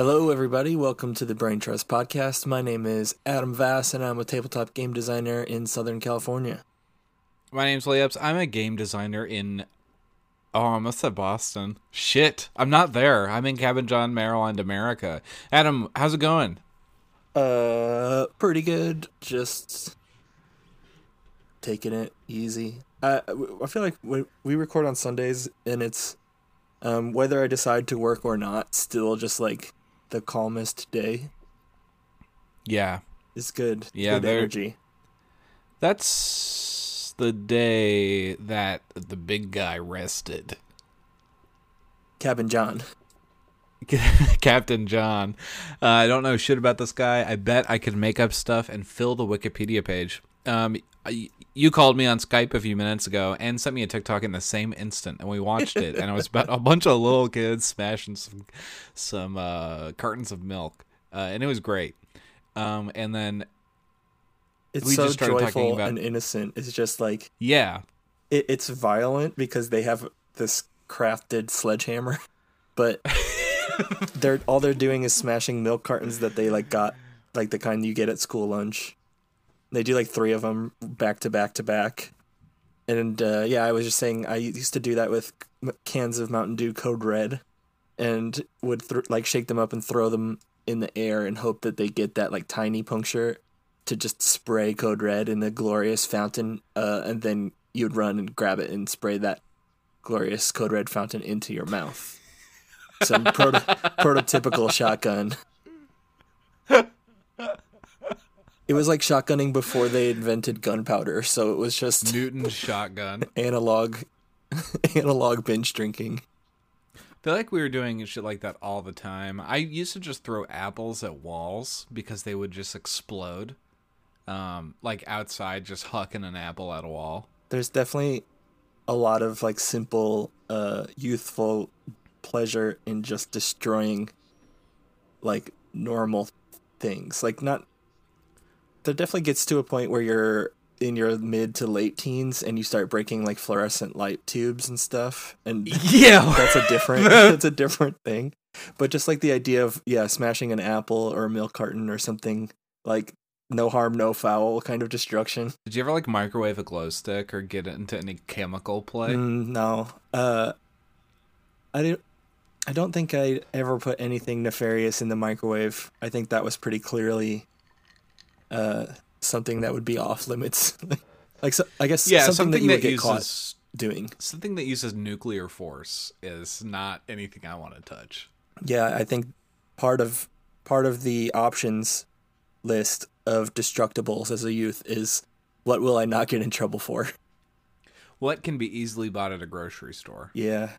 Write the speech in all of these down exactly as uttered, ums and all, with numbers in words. Hello, everybody. Welcome to the Brain Trust Podcast. My name is Adam Vass, and I'm a tabletop game designer in Southern California. My name's Leups. I'm a game designer in... Oh, I must have Boston. Shit, I'm not there. I'm in Cabin John, Maryland, America. Adam, how's it going? Uh, pretty good. Just taking it easy. I, I feel like we, we record on Sundays, and it's um, whether I decide to work or not, still just like... the calmest day. Yeah. It's good. Yeah, good energy. That's the day that the big guy rested. Cabin John. Captain John. Uh, I don't know shit about this guy. I bet I could make up stuff and fill the Wikipedia page. Um, you called me on Skype a few minutes ago and sent me a TikTok in the same instant, and we watched it, and it was about a bunch of little kids smashing some some uh, cartons of milk, uh, and it was great. Um, and then it's we so just started joyful talking about... and innocent. It's just like yeah, it, it's violent because they have this crafted sledgehammer, but they're all they're doing is smashing milk cartons that they like got like the kind you get at school lunch. They do like three of them back to back to back. And uh, yeah, I was just saying I used to do that with cans of Mountain Dew Code Red and would th- like shake them up and throw them in the air and hope that they get that like tiny puncture to just spray Code Red in the glorious fountain. Uh, and then you'd run and grab it and spray that glorious Code Red fountain into your mouth. Some proto- prototypical shotgun. It was like shotgunning before they invented gunpowder, so it was just Newton's shotgun. Analog, analog binge drinking. I feel like we were doing shit like that all the time. I used to just throw apples at walls because they would just explode. Um, like outside, just hucking an apple at a wall. There's definitely a lot of like simple, uh, youthful pleasure in just destroying like normal things, like not. There definitely gets to a point where you're in your mid to late teens and you start breaking like fluorescent light tubes and stuff. And yeah, that's a different, that's a different thing. But just like the idea of, yeah, smashing an apple or a milk carton or something like no harm, no foul kind of destruction. Did you ever like microwave a glow stick or get into any chemical play? Mm, no, uh, I didn't. I don't think I ever put anything nefarious in the microwave. I think that was pretty clearly Uh, something that would be off limits, like so, I guess yeah, something, something that you that would get uses, caught doing. Something that uses nuclear force is not anything I want to touch. Yeah, I think part of part of the options list of destructibles as a youth is what will I not get in trouble for? What can be easily bought at a grocery store? Yeah,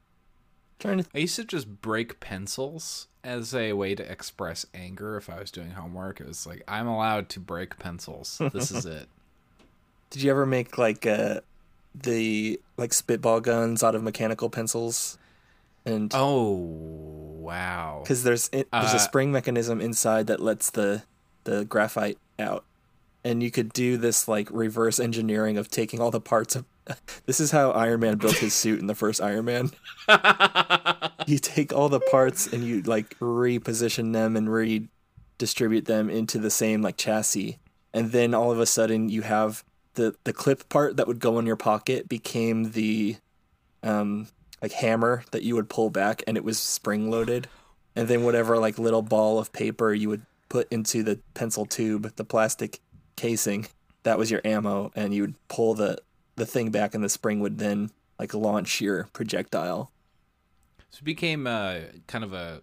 trying to. Th- I used to just break pencils as a way to express anger. If I was doing homework, it was like, I'm allowed to break pencils. This is it. Did you ever make like uh, the like spitball guns out of mechanical pencils? And oh wow, because there's it, there's uh, a spring mechanism inside that lets the the graphite out, and you could do this like reverse engineering of taking all the parts of. This is how Iron Man built his suit in the first Iron Man. You take all the parts and you like reposition them and redistribute them into the same like chassis. And then all of a sudden you have the, the clip part that would go in your pocket became the um, like hammer that you would pull back, and it was spring loaded. And then whatever like little ball of paper you would put into the pencil tube, the plastic casing, that was your ammo, and you would pull the the thing back, and the spring would then like launch your projectile. So it became uh, kind of a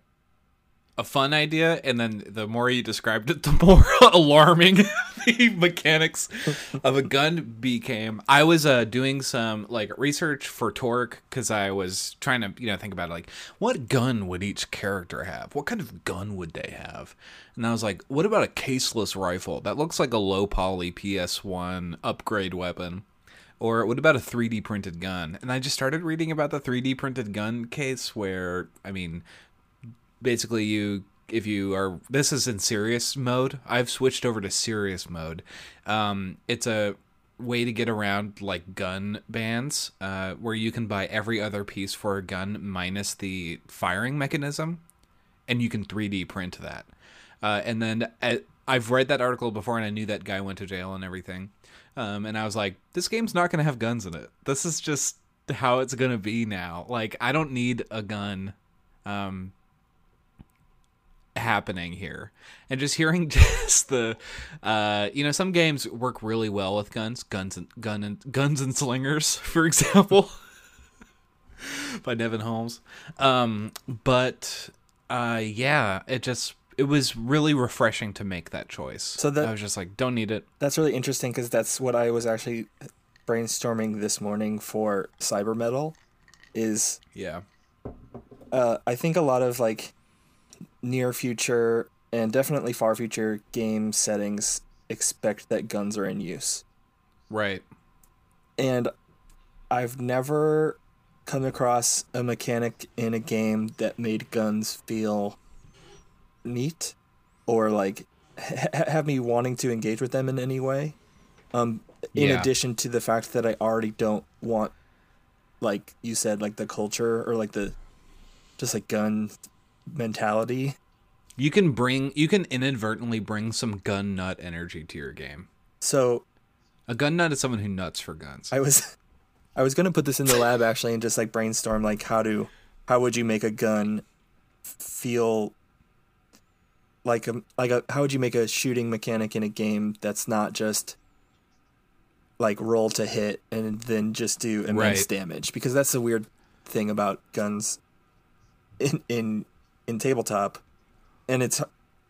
a fun idea, and then the more you described it, the more alarming the mechanics of a gun became. I was uh, doing some like research for Torque because I was trying to, you know, think about it, like what gun would each character have? What kind of gun would they have? And I was like, what about a caseless rifle? That looks like a low poly P S one upgrade weapon. Or what about a three D printed gun? And I just started reading about the three D printed gun case where, I mean, basically you, if you are, this is in serious mode. I've switched over to serious mode. Um, it's a way to get around like gun bans uh, where you can buy every other piece for a gun minus the firing mechanism. and you can three D print that. Uh, and then I, I've read that article before, and I knew that guy went to jail and everything. Um, and I was like, this game's not going to have guns in it. This is just how it's going to be now. Like, I don't need a gun um, happening here. And just hearing just the, uh, you know, some games work really well with guns, guns and gun and guns and slingers, for example, by Devin Holmes. Um, but uh, yeah, it just. It was really refreshing to make that choice. So that, I was just like, don't need it. That's really interesting because that's what I was actually brainstorming this morning for Cybermetal. Is yeah, uh, I think a lot of like near future and definitely far future game settings expect that guns are in use, right? And I've never come across a mechanic in a game that made guns feel neat or like ha- have me wanting to engage with them in any way, um in yeah. addition to the fact that I already don't want, like you said, like the culture or like the just like gun mentality. You can bring you can inadvertently bring some gun nut energy to your game. So a gun nut is someone who nuts for guns. I was I was gonna put this in the lab actually and just like brainstorm like how to how would you make a gun feel like a like a how would you make a shooting mechanic in a game that's not just like roll to hit and then just do immense right. damage, because that's the weird thing about guns in in in tabletop, and it's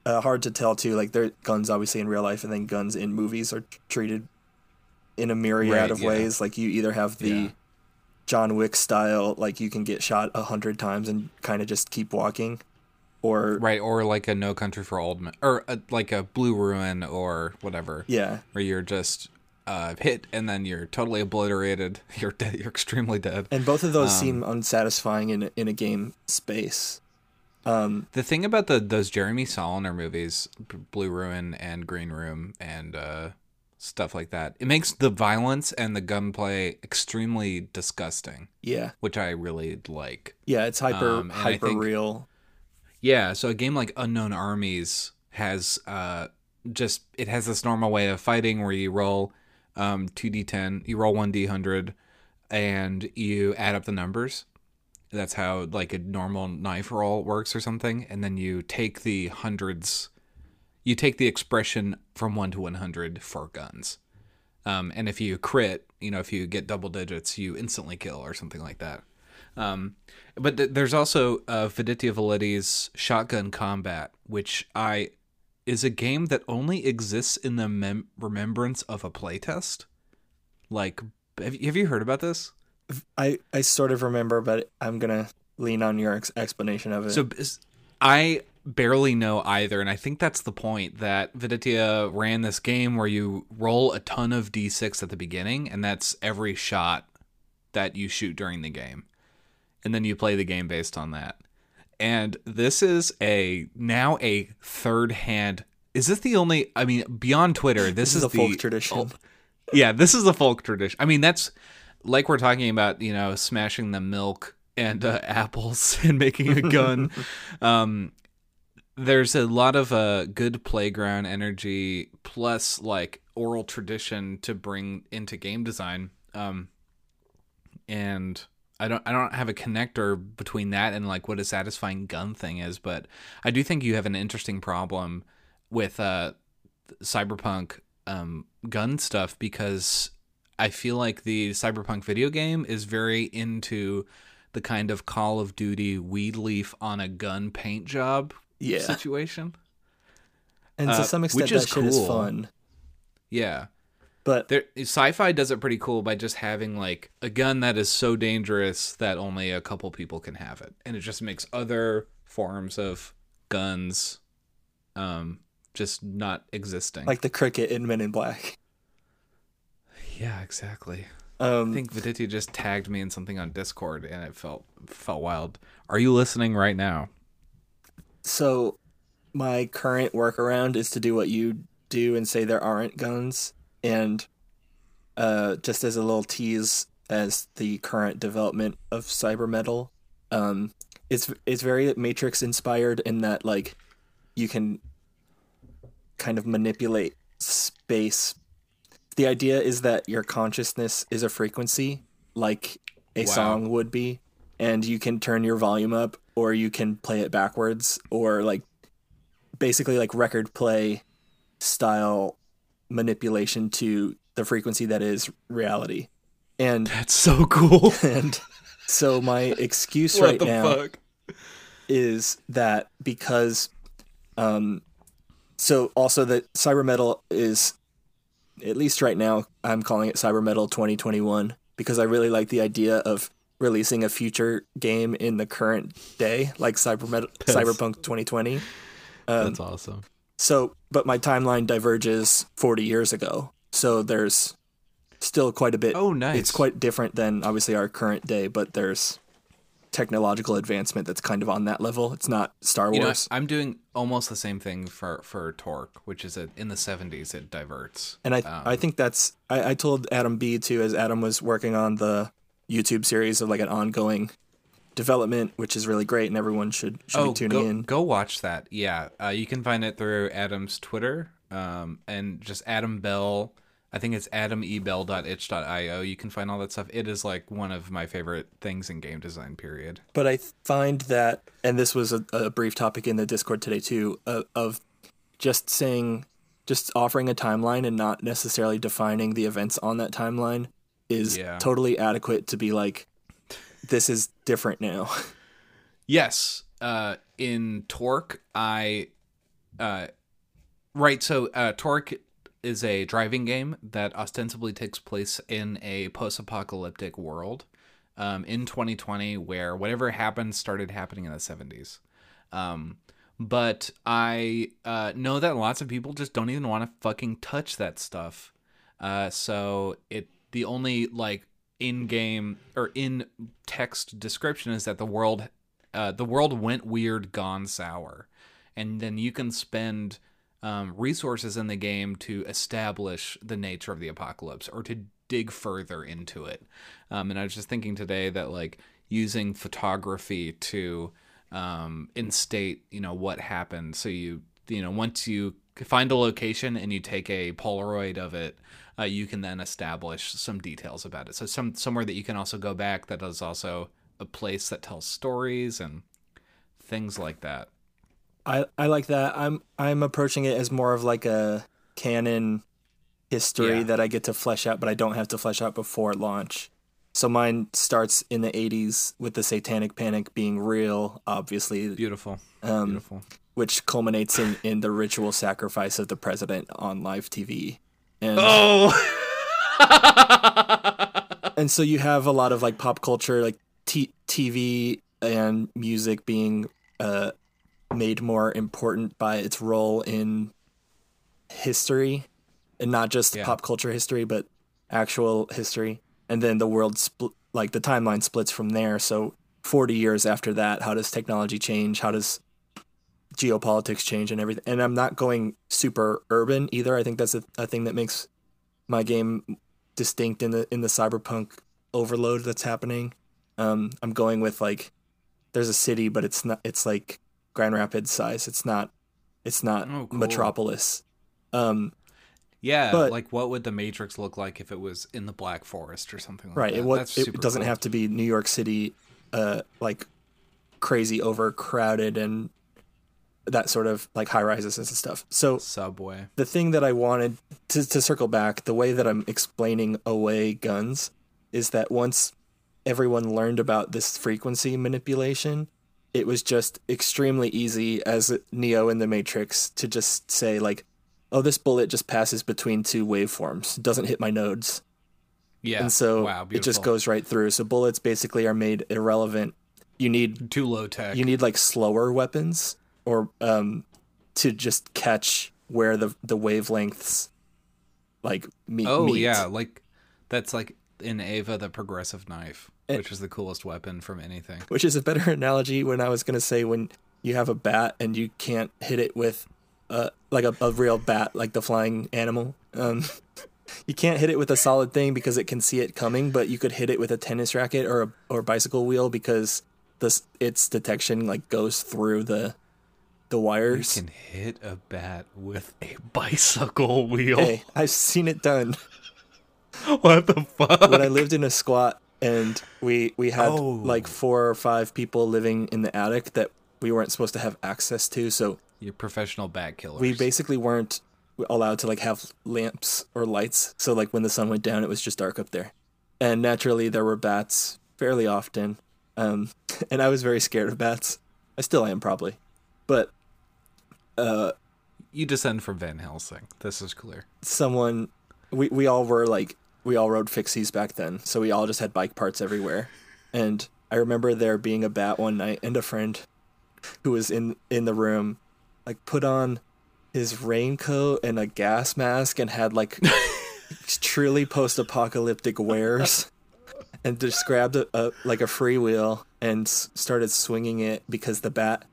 uh, hard to tell too. Like their guns obviously in real life and then guns in movies are treated in a myriad right, of yeah. ways. Like you either have the yeah. John Wick style, like you can get shot a hundred times and kind of just keep walking. Or right, or like a No Country for Old Men, or a, like a Blue Ruin, or whatever. Yeah, where you're just uh, hit and then you're totally obliterated. You're dead. You're extremely dead. And both of those um, seem unsatisfying in in a game space. Um, the thing about the those Jeremy Soliner movies, Blue Ruin and Green Room, and uh, stuff like that, it makes the violence and the gunplay extremely disgusting. Yeah, which I really like. Yeah, it's hyper um, hyper think, real. Yeah, so a game like Unknown Armies has uh, just, it has this normal way of fighting where you roll um, two d ten, you roll one d one hundred, and you add up the numbers. That's how like a normal knife roll works or something. And then you take the hundreds, you take the expression from one to one hundred for guns. Um, and if you crit, you know, if you get double digits, you instantly kill or something like that. Um, but th- there's also uh, Viditya Velletti's Shotgun Combat, which I is a game that only exists in the mem- remembrance of a playtest. Like, have you, have you heard about this? I, I sort of remember, but I'm going to lean on your ex- explanation of it. So I barely know either, and I think that's the point, that Viditya ran this game where you roll a ton of d six at the beginning, and that's every shot that you shoot during the game. And then you play the game based on that. And this is a now a third hand. Is this the only? I mean, beyond Twitter, this, this is, is a the folk tradition. Oh, yeah, this is a folk tradition. I mean, that's like we're talking about, you know, smashing the milk and uh, apples and making a gun. um, there's a lot of uh, good playground energy plus like oral tradition to bring into game design. Um, and. I don't I don't have a connector between that and like what a satisfying gun thing is, but I do think you have an interesting problem with uh, cyberpunk um, gun stuff, because I feel like the cyberpunk video game is very into the kind of Call of Duty weed leaf on a gun paint job yeah. situation. And uh, to some extent, which that is cool. Shit is fun. Yeah. But there, sci-fi does it pretty cool by just having like a gun that is so dangerous that only a couple people can have it, and it just makes other forms of guns um, just not existing. Like the cricket in Men in Black. Yeah, exactly. Um, I think Viditya just tagged me in something on Discord, and it felt felt wild. Are you listening right now? So, my current workaround is to do what you do and say there aren't guns. And uh, just as a little tease as the current development of Cybermetal, um, it's it's very Matrix inspired in that, like, you can kind of manipulate space. The idea is that your consciousness is a frequency, like a wow. song would be, and you can turn your volume up, or you can play it backwards, or like basically like record play style manipulation to the frequency that is reality. And that's so cool. And so my excuse right now fuck? is that because um so also that Cybermetal is, at least right now, I'm calling it Cybermetal twenty twenty-one because I really like the idea of releasing a future game in the current day, like Cybermetal Cyberpunk twenty twenty. Um, that's awesome. So, but my timeline diverges forty years ago. So there's still quite a bit. Oh, nice. It's quite different than obviously our current day, but there's technological advancement that's kind of on that level. It's not Star Wars. You know, I'm doing almost the same thing for, for Torque, which is a, in the seventies, it diverts. And I um, I think that's, I, I told Adam B too, as Adam was working on the YouTube series of like an ongoing development, which is really great, and everyone should, should oh, be tuning go, in. Go watch that. Yeah. Uh, you can find it through Adam's Twitter um, and just Adam Bell. I think it's adam e bell dot itch dot i o. You can find all that stuff. It is like one of my favorite things in game design, period. But I find that, and this was a, a brief topic in the Discord today too, uh, of just saying, just offering a timeline and not necessarily defining the events on that timeline is yeah. totally adequate to be like, this is different now. Yes. Uh, in Torque, I... Uh, right, so uh, Torque is a driving game that ostensibly takes place in a post-apocalyptic world um, in twenty twenty, where whatever happened started happening in the seventies. Um, but I uh, know that lots of people just don't even want to fucking touch that stuff. Uh, so it the only like in-game or in-text description is that the world uh, the world went weird, gone sour, and then you can spend Um, resources in the game to establish the nature of the apocalypse or to dig further into it. Um, and I was just thinking today that like using photography to um, instate, you know, what happened. So you, you know, once you find a location and you take a Polaroid of it, uh, you can then establish some details about it. So some somewhere that you can also go back that is also a place that tells stories and things like that. I, I like that. I'm I'm approaching it as more of like a canon history yeah. that I get to flesh out, but I don't have to flesh out before launch. So mine starts in the eighties with the Satanic Panic being real, obviously. Beautiful. Um, Beautiful. Which culminates in, in the ritual sacrifice of the president on live T V. And, oh! And so you have a lot of like pop culture, like t- TV and music being... Uh, made more important by its role in history, and not just yeah. pop culture history, but actual history. And then the world split, like the timeline splits from there. So forty years after that, how does technology change? How does geopolitics change and everything? And I'm not going super urban either. I think that's a, a thing that makes my game distinct in the, in the cyberpunk overload that's happening. Um, I'm going with like, there's a city, but it's not, it's like Grand Rapids size. It's not, it's not oh, cool. Metropolis. Um, yeah, but, like what would the Matrix look like if it was in the Black Forest or something like right, that? Right. It, was, it doesn't cool. have to be New York City, uh, like crazy overcrowded and that sort of like high rises and stuff. So Subway. The thing that I wanted to, to circle back, the way that I'm explaining away guns is that once everyone learned about this frequency manipulation, it was just extremely easy as Neo in the Matrix to just say like, oh, this bullet just passes between two waveforms. It doesn't hit my nodes. Yeah. And so wow, it just goes right through. So bullets basically are made irrelevant. You need too low tech. You need like slower weapons or um, to just catch where the, the wavelengths like meet. Oh meet. yeah. Like that's like in Ava, the progressive knife. Which is the coolest weapon from anything. Which is a better analogy when I was going to say when you have a bat and you can't hit it with uh, like a, a real bat, like the flying animal. Um, you can't hit it with a solid thing because it can see it coming, but you could hit it with a tennis racket or a or bicycle wheel because the its detection like goes through the the wires. You can hit a bat with a bicycle wheel. Hey, I've seen it done. What the fuck? When I lived in a squat and we we had oh. like four or five people living in the attic that we weren't supposed to have access to, so you're professional bat killers. We basically weren't allowed to like have lamps or lights, so like when the sun went down it was just dark up there, and naturally there were bats fairly often, um and I was very scared of bats. I still am probably, but uh you descend from Van Helsing, this is clear. Someone we we all were like we all rode fixies back then, so we all just had bike parts everywhere, and I remember there being a bat one night, and a friend who was in in the room like put on his raincoat and a gas mask and had like truly post-apocalyptic wares, and just grabbed a, a like a freewheel and s- started swinging it, because the bat,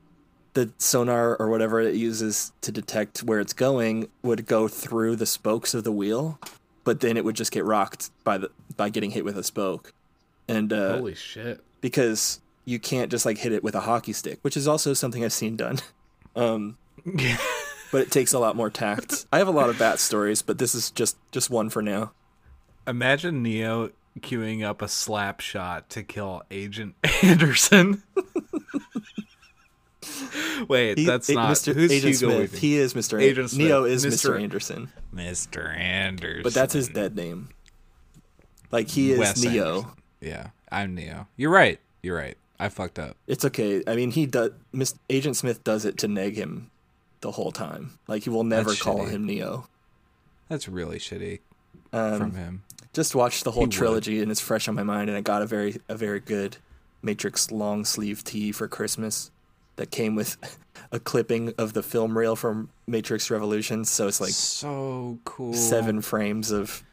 the sonar or whatever it uses to detect where it's going, would go through the spokes of the wheel, but then it would just get rocked by the by getting hit with a spoke. And uh, holy shit, because you can't just like hit it with a hockey stick, which is also something I've seen done. Um, But it takes a lot more tact. I have a lot of bat stories, but this is just, just one for now. Imagine Neo queuing up a slap shot to kill Agent Anderson. Wait, he, that's it, not... Mister Who's Agent Hugo Smith. Weaving? He is Mister Agent Smith. Neo is Mister Anderson. Mister Anderson. But that's his dead name. Like, he is Wes Neo. Anderson. Yeah, I'm Neo. You're right. You're right. I fucked up. It's okay. I mean, he does... Mister Agent Smith does it to neg him the whole time. Like, he will never That's call shitty. him Neo. That's really shitty um, from him. Just watched the whole he trilogy would. and it's fresh on my mind, and I got a very a very good Matrix long sleeve tee for Christmas that came with a clipping of the film reel from Matrix Revolutions, so it's like so cool. Seven frames of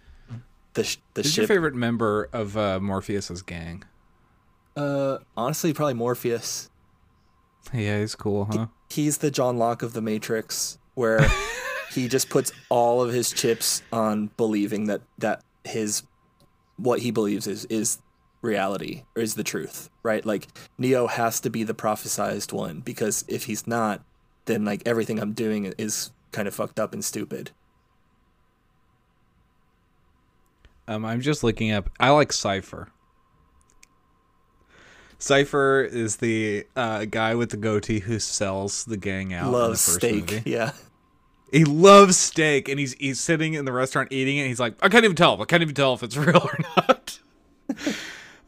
the sh- the Who's ship. Your favorite member of uh, Morpheus's gang? Uh honestly, probably Morpheus. Yeah, he's cool, huh? He's the John Locke of the Matrix, where he just puts all of his chips on believing that, that his what he believes is, is reality, or is the truth, right? Like, Neo has to be the prophesized one, because if he's not, then like everything I'm doing is kind of fucked up and stupid. Um, I'm just looking up. I like Cypher. Cypher is the uh, guy with the goatee who sells the gang out. Loves in the first steak, movie. Yeah. He loves steak, and he's he's sitting in the restaurant eating it, and he's like, I can't even tell. I can't even tell if it's real or not.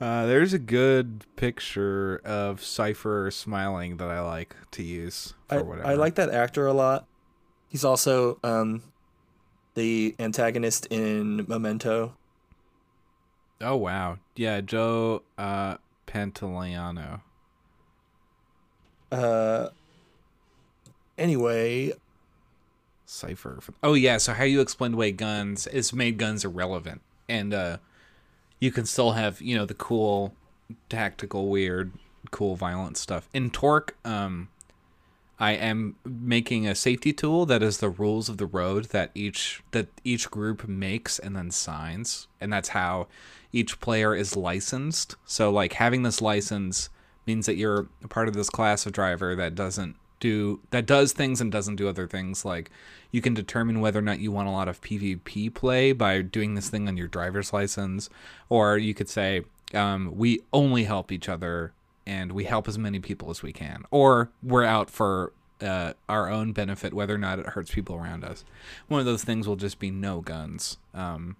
uh, there's a good picture of Cypher smiling that I like to use for I, whatever. I like that actor a lot. He's also um, the antagonist in Memento. Oh, wow. Yeah, Joe... Uh, Pantaleano. Uh. Anyway. Cypher. Oh yeah. So how you explained away guns is made guns irrelevant, and uh, you can still have, you know, the cool tactical, weird, cool violent stuff. In Torque, um, I am making a safety tool that is the rules of the road that each that each group makes and then signs, and that's how each player is licensed. So like having this license means that you're a part of this class of driver that doesn't do that does things and doesn't do other things. Like you can determine whether or not you want a lot of PvP play by doing this thing on your driver's license, or you could say um, we only help each other and we help as many people as we can, or we're out for uh, our own benefit, whether or not it hurts people around us. One of those things will just be no guns. Um,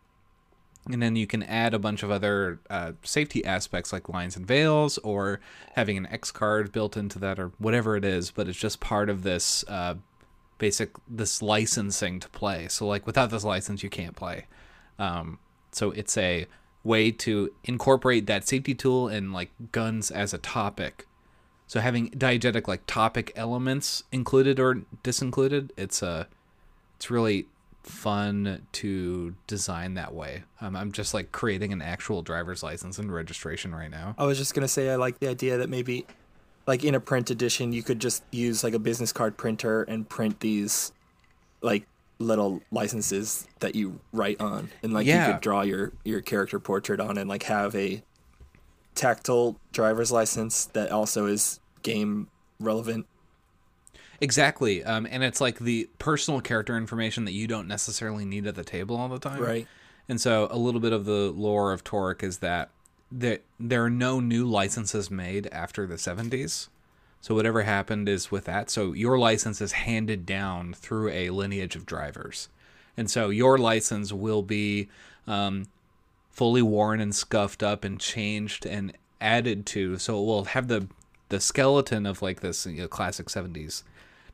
And then you can add a bunch of other uh, safety aspects like lines and veils, or having an X card built into that, or whatever it is. But it's just part of this uh, basic this licensing to play. So like without this license, you can't play. Um, so it's a way to incorporate that safety tool and like guns as a topic. So having diegetic like topic elements included or disincluded, it's a it's really. fun to design that way. Um, I'm just like creating an actual driver's license and registration right now. I was just gonna say I like the idea that maybe, like in a print edition, you could just use like a business card printer and print these, like little licenses that you write on, and like yeah. you could draw your your character portrait on, and like have a tactile driver's license that also is game relevant. Exactly. Um, and it's like the personal character information that you don't necessarily need at the table all the time. Right. And so a little bit of the lore of Torque is that there, there are no new licenses made after the seventies. So whatever happened is with that. So your license is handed down through a lineage of drivers. And so your license will be um, fully worn and scuffed up and changed and added to. So it will have the, the skeleton of like this, you know, classic seventies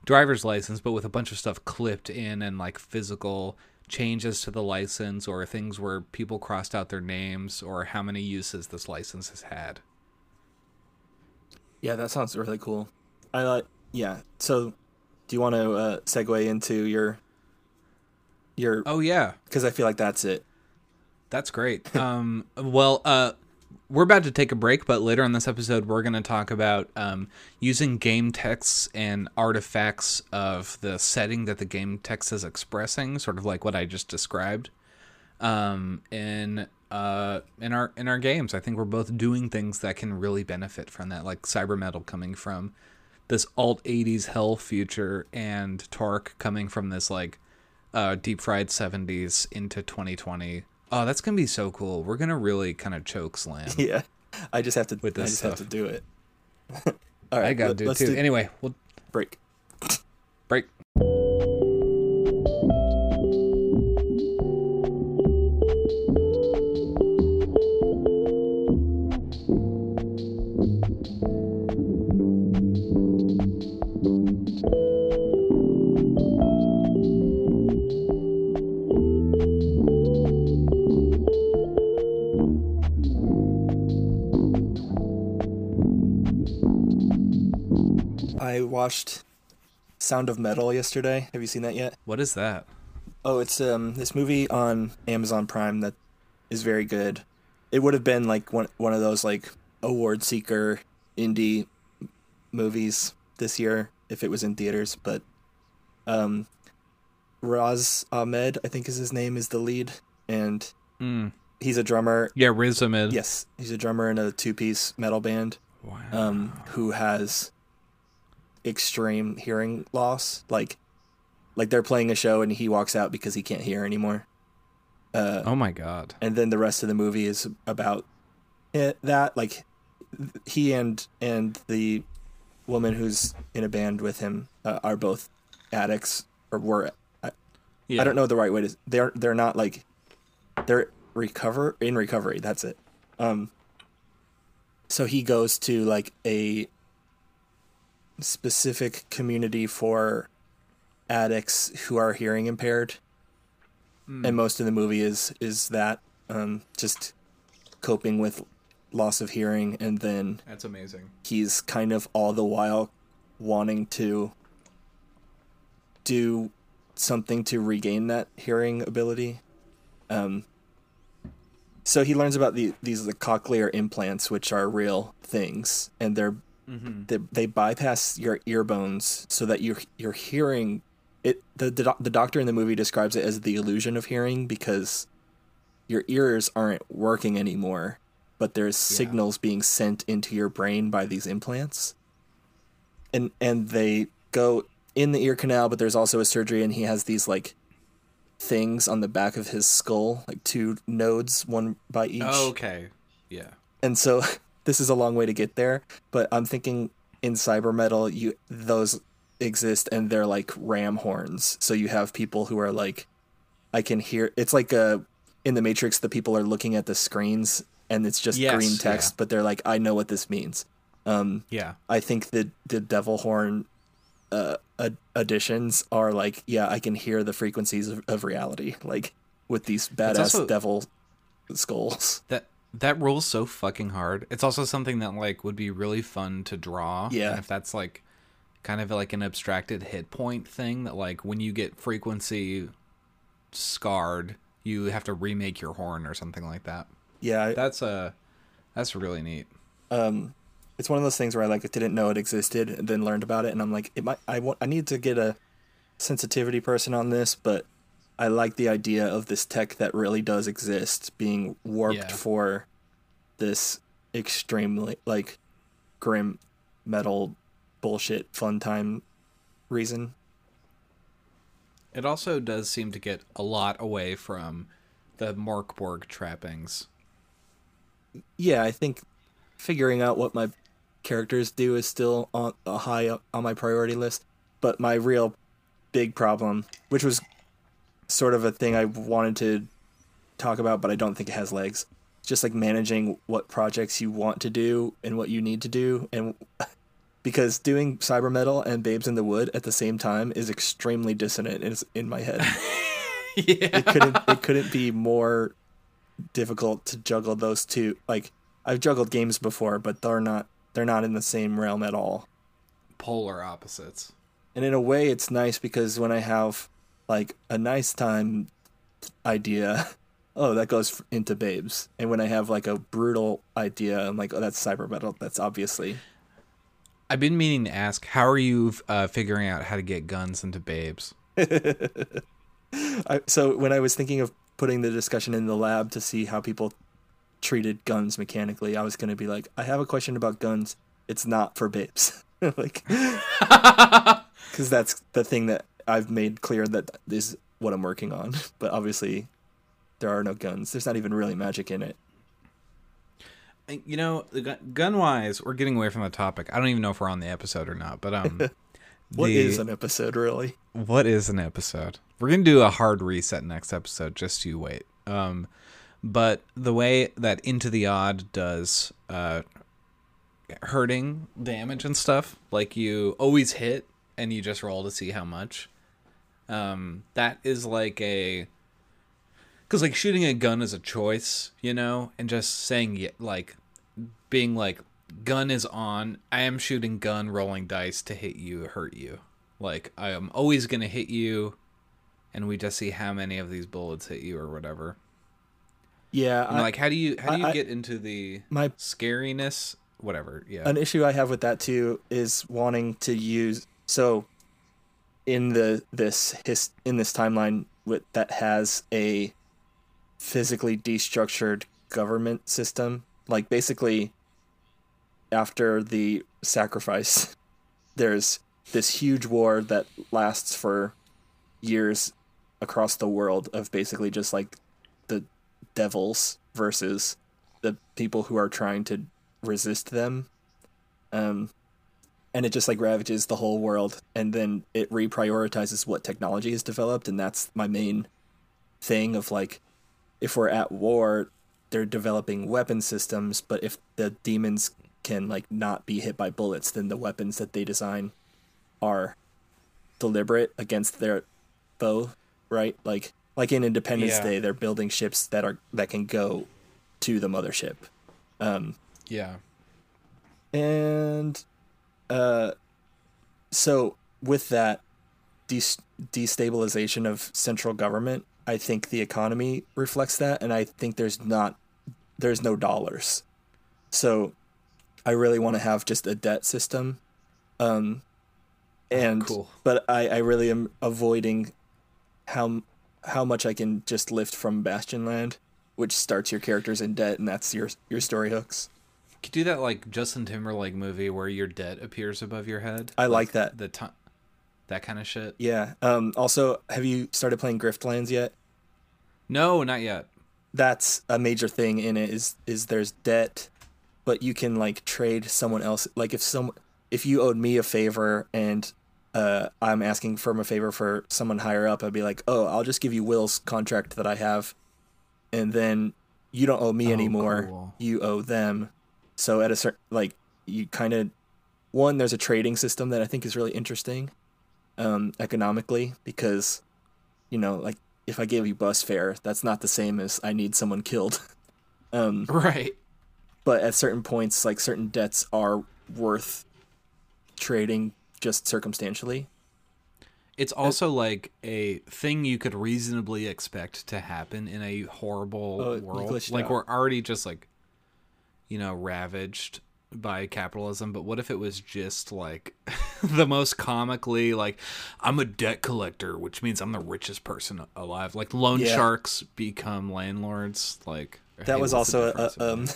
driver's license, but with a bunch of stuff clipped in and like physical changes to the license or things where people crossed out their names or how many uses this license has had. Yeah, that sounds really cool. I like, uh, yeah. So do you want to uh, segue into your, your, oh yeah. Cause I feel like that's it. That's great. um, well, uh, We're about to take a break, but later on this episode, we're going to talk about um, using game texts and artifacts of the setting that the game text is expressing, sort of like what I just described um, in uh, in our in our games. I think we're both doing things that can really benefit from that, like Cybermetal coming from this alt eighties hell future, and Torque coming from this like uh, deep fried seventies into twenty twenty. Oh, that's going to be so cool. We're going to really kind of choke slam. Yeah. I just have to with this I just stuff. have to do it. All right. I got to do it too. Do... Anyway, we'll break. Break. I watched Sound of Metal yesterday. Have you seen that yet? What is that? Oh, it's um this movie on Amazon Prime that is very good. It would have been like one one of those like award seeker indie movies this year if it was in theaters, but um Riz Ahmed, I think is his name, is the lead, and mm. he's a drummer. Yeah, Riz Ahmed. Yes, he's a drummer in a two-piece metal band. Wow. Um who has extreme hearing loss, like like they're playing a show and he walks out because he can't hear anymore. Uh oh my god. And then the rest of the movie is about it, that like he and and the woman who's in a band with him uh, are both addicts, or were I, yeah. I don't know the right way to they're they're not like they're recover in recovery, that's it. Um so he goes to like a specific community for addicts who are hearing impaired, mm. and most of the movie is is that um just coping with loss of hearing, and then that's amazing. He's kind of all the while wanting to do something to regain that hearing ability. Um so he learns about the these the cochlear implants, which are real things, and they're Mm-hmm. They, they bypass your ear bones so that you're, you're hearing it. The, the the doctor in the movie describes it as the illusion of hearing, because your ears aren't working anymore, but there's yeah. signals being sent into your brain by these implants. And and they go in the ear canal, but there's also a surgery, and he has these like things on the back of his skull, like two nodes, one by each. Oh, okay. Yeah. And so... This is a long way to get there, but I'm thinking in Cybermetal, you those exist, and they're like ram horns. So you have people who are like, I can hear. It's like a in the Matrix, the people are looking at the screens, and it's just yes, green text, yeah. but they're like, I know what this means. Um, yeah, I think the the devil horn uh, ad- additions are like, yeah, I can hear the frequencies of, of reality, like with these badass also... devil skulls. That. That rule's so fucking hard. It's also something that like would be really fun to draw. Yeah. And if that's like kind of like an abstracted hit point thing that like when you get frequency scarred, you have to remake your horn or something like that. Yeah. I, that's a, that's really neat. Um, it's one of those things where I like didn't know it existed and then learned about it. And I'm like, it might, I want, I need to get a sensitivity person on this, but I like the idea of this tech that really does exist being warped yeah. for this extremely like grim metal bullshit fun time reason. It also does seem to get a lot away from the Markborg trappings. Yeah, I think figuring out what my characters do is still on a high up on my priority list, but my real big problem, which was sort of a thing I wanted to talk about, but I don't think it has legs, just like managing what projects you want to do and what you need to do. And because doing Cybermetal and Babes in the Wood at the same time is extremely dissonant in, in my head. Yeah. It couldn't, it couldn't be more difficult to juggle those two. Like, I've juggled games before, but they're not they're not in the same realm at all. Polar opposites. And in a way, it's nice because when I have like a nice time idea, oh, that goes into Babes. And when I have like a brutal idea, I'm like, oh, that's Cybermetal. That's obviously. I've been meaning to ask, how are you uh, figuring out how to get guns into Babes? I, so when I was thinking of putting the discussion in the lab to see how people treated guns mechanically, I was going to be like, I have a question about guns. It's not for Babes. Like, because that's the thing that I've made clear that is what I'm working on. But obviously, there are no guns. There's not even really magic in it. You know, gun-wise, we're getting away from the topic. I don't even know if we're on the episode or not. But um, what the, is an episode, really? What is an episode? We're going to do a hard reset next episode, just you wait. Um, but the way that Into the Odd does uh, hurting damage and stuff, like you always hit and you just roll to see how much, um, that is like a... Because, like, shooting a gun is a choice, you know? And just saying, like, being like, gun is on, I am shooting gun, rolling dice to hit you, hurt you. Like, I am always going to hit you, and we just see how many of these bullets hit you or whatever. Yeah. And I, like, how do you how do you I, get into the my, scariness? Whatever, yeah. An issue I have with that, too, is wanting to use... So, in the this his, in this timeline with, that has a... physically destructured government system, like basically after the sacrifice there's this huge war that lasts for years across the world of basically just like the devils versus the people who are trying to resist them, um and it just like ravages the whole world, and then it reprioritizes what technology is developed. And that's my main thing of like, if we're at war, they're developing weapon systems, but if the demons can like not be hit by bullets, then the weapons that they design are deliberate against their foe, right? Like like in Independence yeah. Day, they're building ships that are that can go to the mothership. Um, yeah. And uh, so with that de- destabilization of central government, I think the economy reflects that, and I think there's not, there's no dollars. So I really want to have just a debt system. Um, and, oh, cool. But I, I really am avoiding how, how much I can just lift from Bastion Land, which starts your characters in debt, and that's your, your story hooks. You could do that like Justin Timberlake movie where your debt appears above your head. I like, like that. The time. That kind of shit. Yeah. Um, also, have you started playing Griftlands yet? No, not yet. That's a major thing in it is is there's debt, but you can like trade someone else. Like if some if you owed me a favor and uh, I'm asking for a favor for someone higher up, I'd be like, oh, I'll just give you Will's contract that I have, and then you don't owe me oh, anymore. Cool. You owe them. So at a certain like you kind of one there's a trading system that I think is really interesting. Um, economically, because, you know, like if I gave you bus fare, that's not the same as I need someone killed. Um, right. But at certain points, like certain debts are worth trading just circumstantially. It's also and, like a thing you could reasonably expect to happen in a horrible oh, world. Like out. We're already just like, you know, ravaged by capitalism, but what if it was just like the most comically like I'm a debt collector, which means I'm the richest person alive, like loan yeah. sharks become landlords, like that was also a, um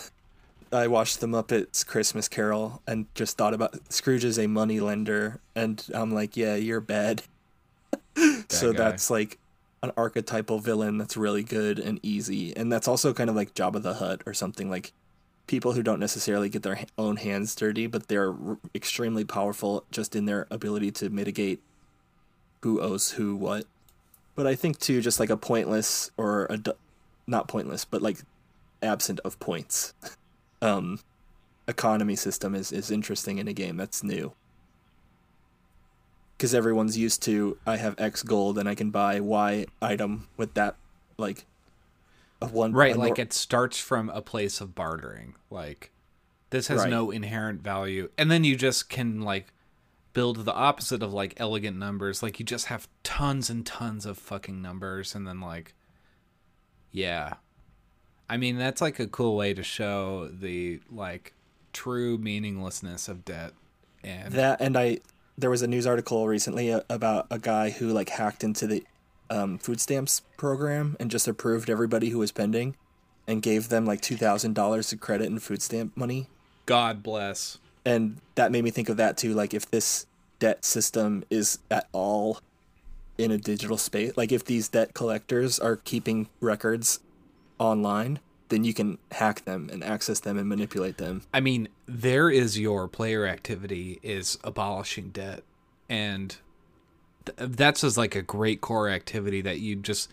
I watched The Muppets Christmas Carol and just thought about Scrooge is a money lender, and I'm like, yeah, you're bad. That so guy. That's like an archetypal villain that's really good and easy, and that's also kind of like Jabba the Hutt or something, like people who don't necessarily get their own hands dirty, but they're r- extremely powerful just in their ability to mitigate who owes who what. But I think too, just like a pointless or a not pointless, but like absent of points um, economy system is, is interesting in a game that's new. Because everyone's used to, I have X gold and I can buy Y item with that, like a one. Right, a like nor- it starts from a place of bartering. Like this has right. no inherent value, and then you just can like build the opposite of like elegant numbers. Like you just have tons and tons of fucking numbers, and then like, yeah, I mean that's like a cool way to show the like true meaninglessness of debt. And that, and I. There was a news article recently about a guy who like hacked into the um, food stamps program and just approved everybody who was pending and gave them like two thousand dollars to credit and food stamp money. God bless. And that made me think of that too. Like if this debt system is at all in a digital space, like if these debt collectors are keeping records online, then you can hack them and access them and manipulate them. I mean, there is your player activity is abolishing debt. And th- that's just like a great core activity that you just,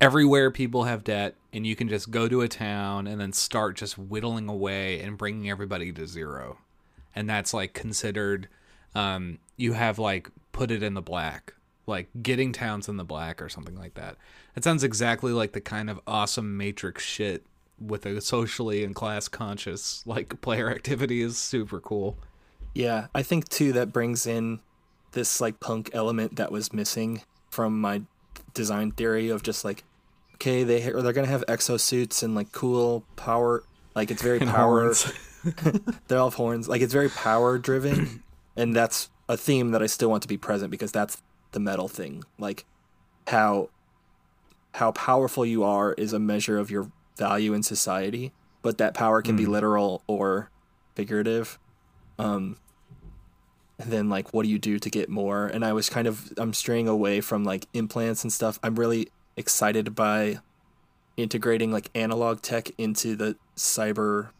everywhere people have debt, and you can just go to a town and then start just whittling away and bringing everybody to zero. And that's like considered, um, you have like put it in the black. Like getting towns in the black or something like that. That sounds exactly like the kind of awesome Matrix shit with a socially and class conscious like player activity is super cool. Yeah, I think too that brings in this like punk element that was missing from my design theory of just like, okay, they they're gonna have exosuits and like cool power, like it's very and power. They all have horns, like it's very power driven, and that's a theme that I still want to be present because that's the metal thing. Like how how powerful you are is a measure of your value in society, but that power can mm. be literal or figurative. Um, and then like, what do you do to get more? And I was kind of, I'm straying away from like implants and stuff. I'm really excited by integrating like analog tech into the cyber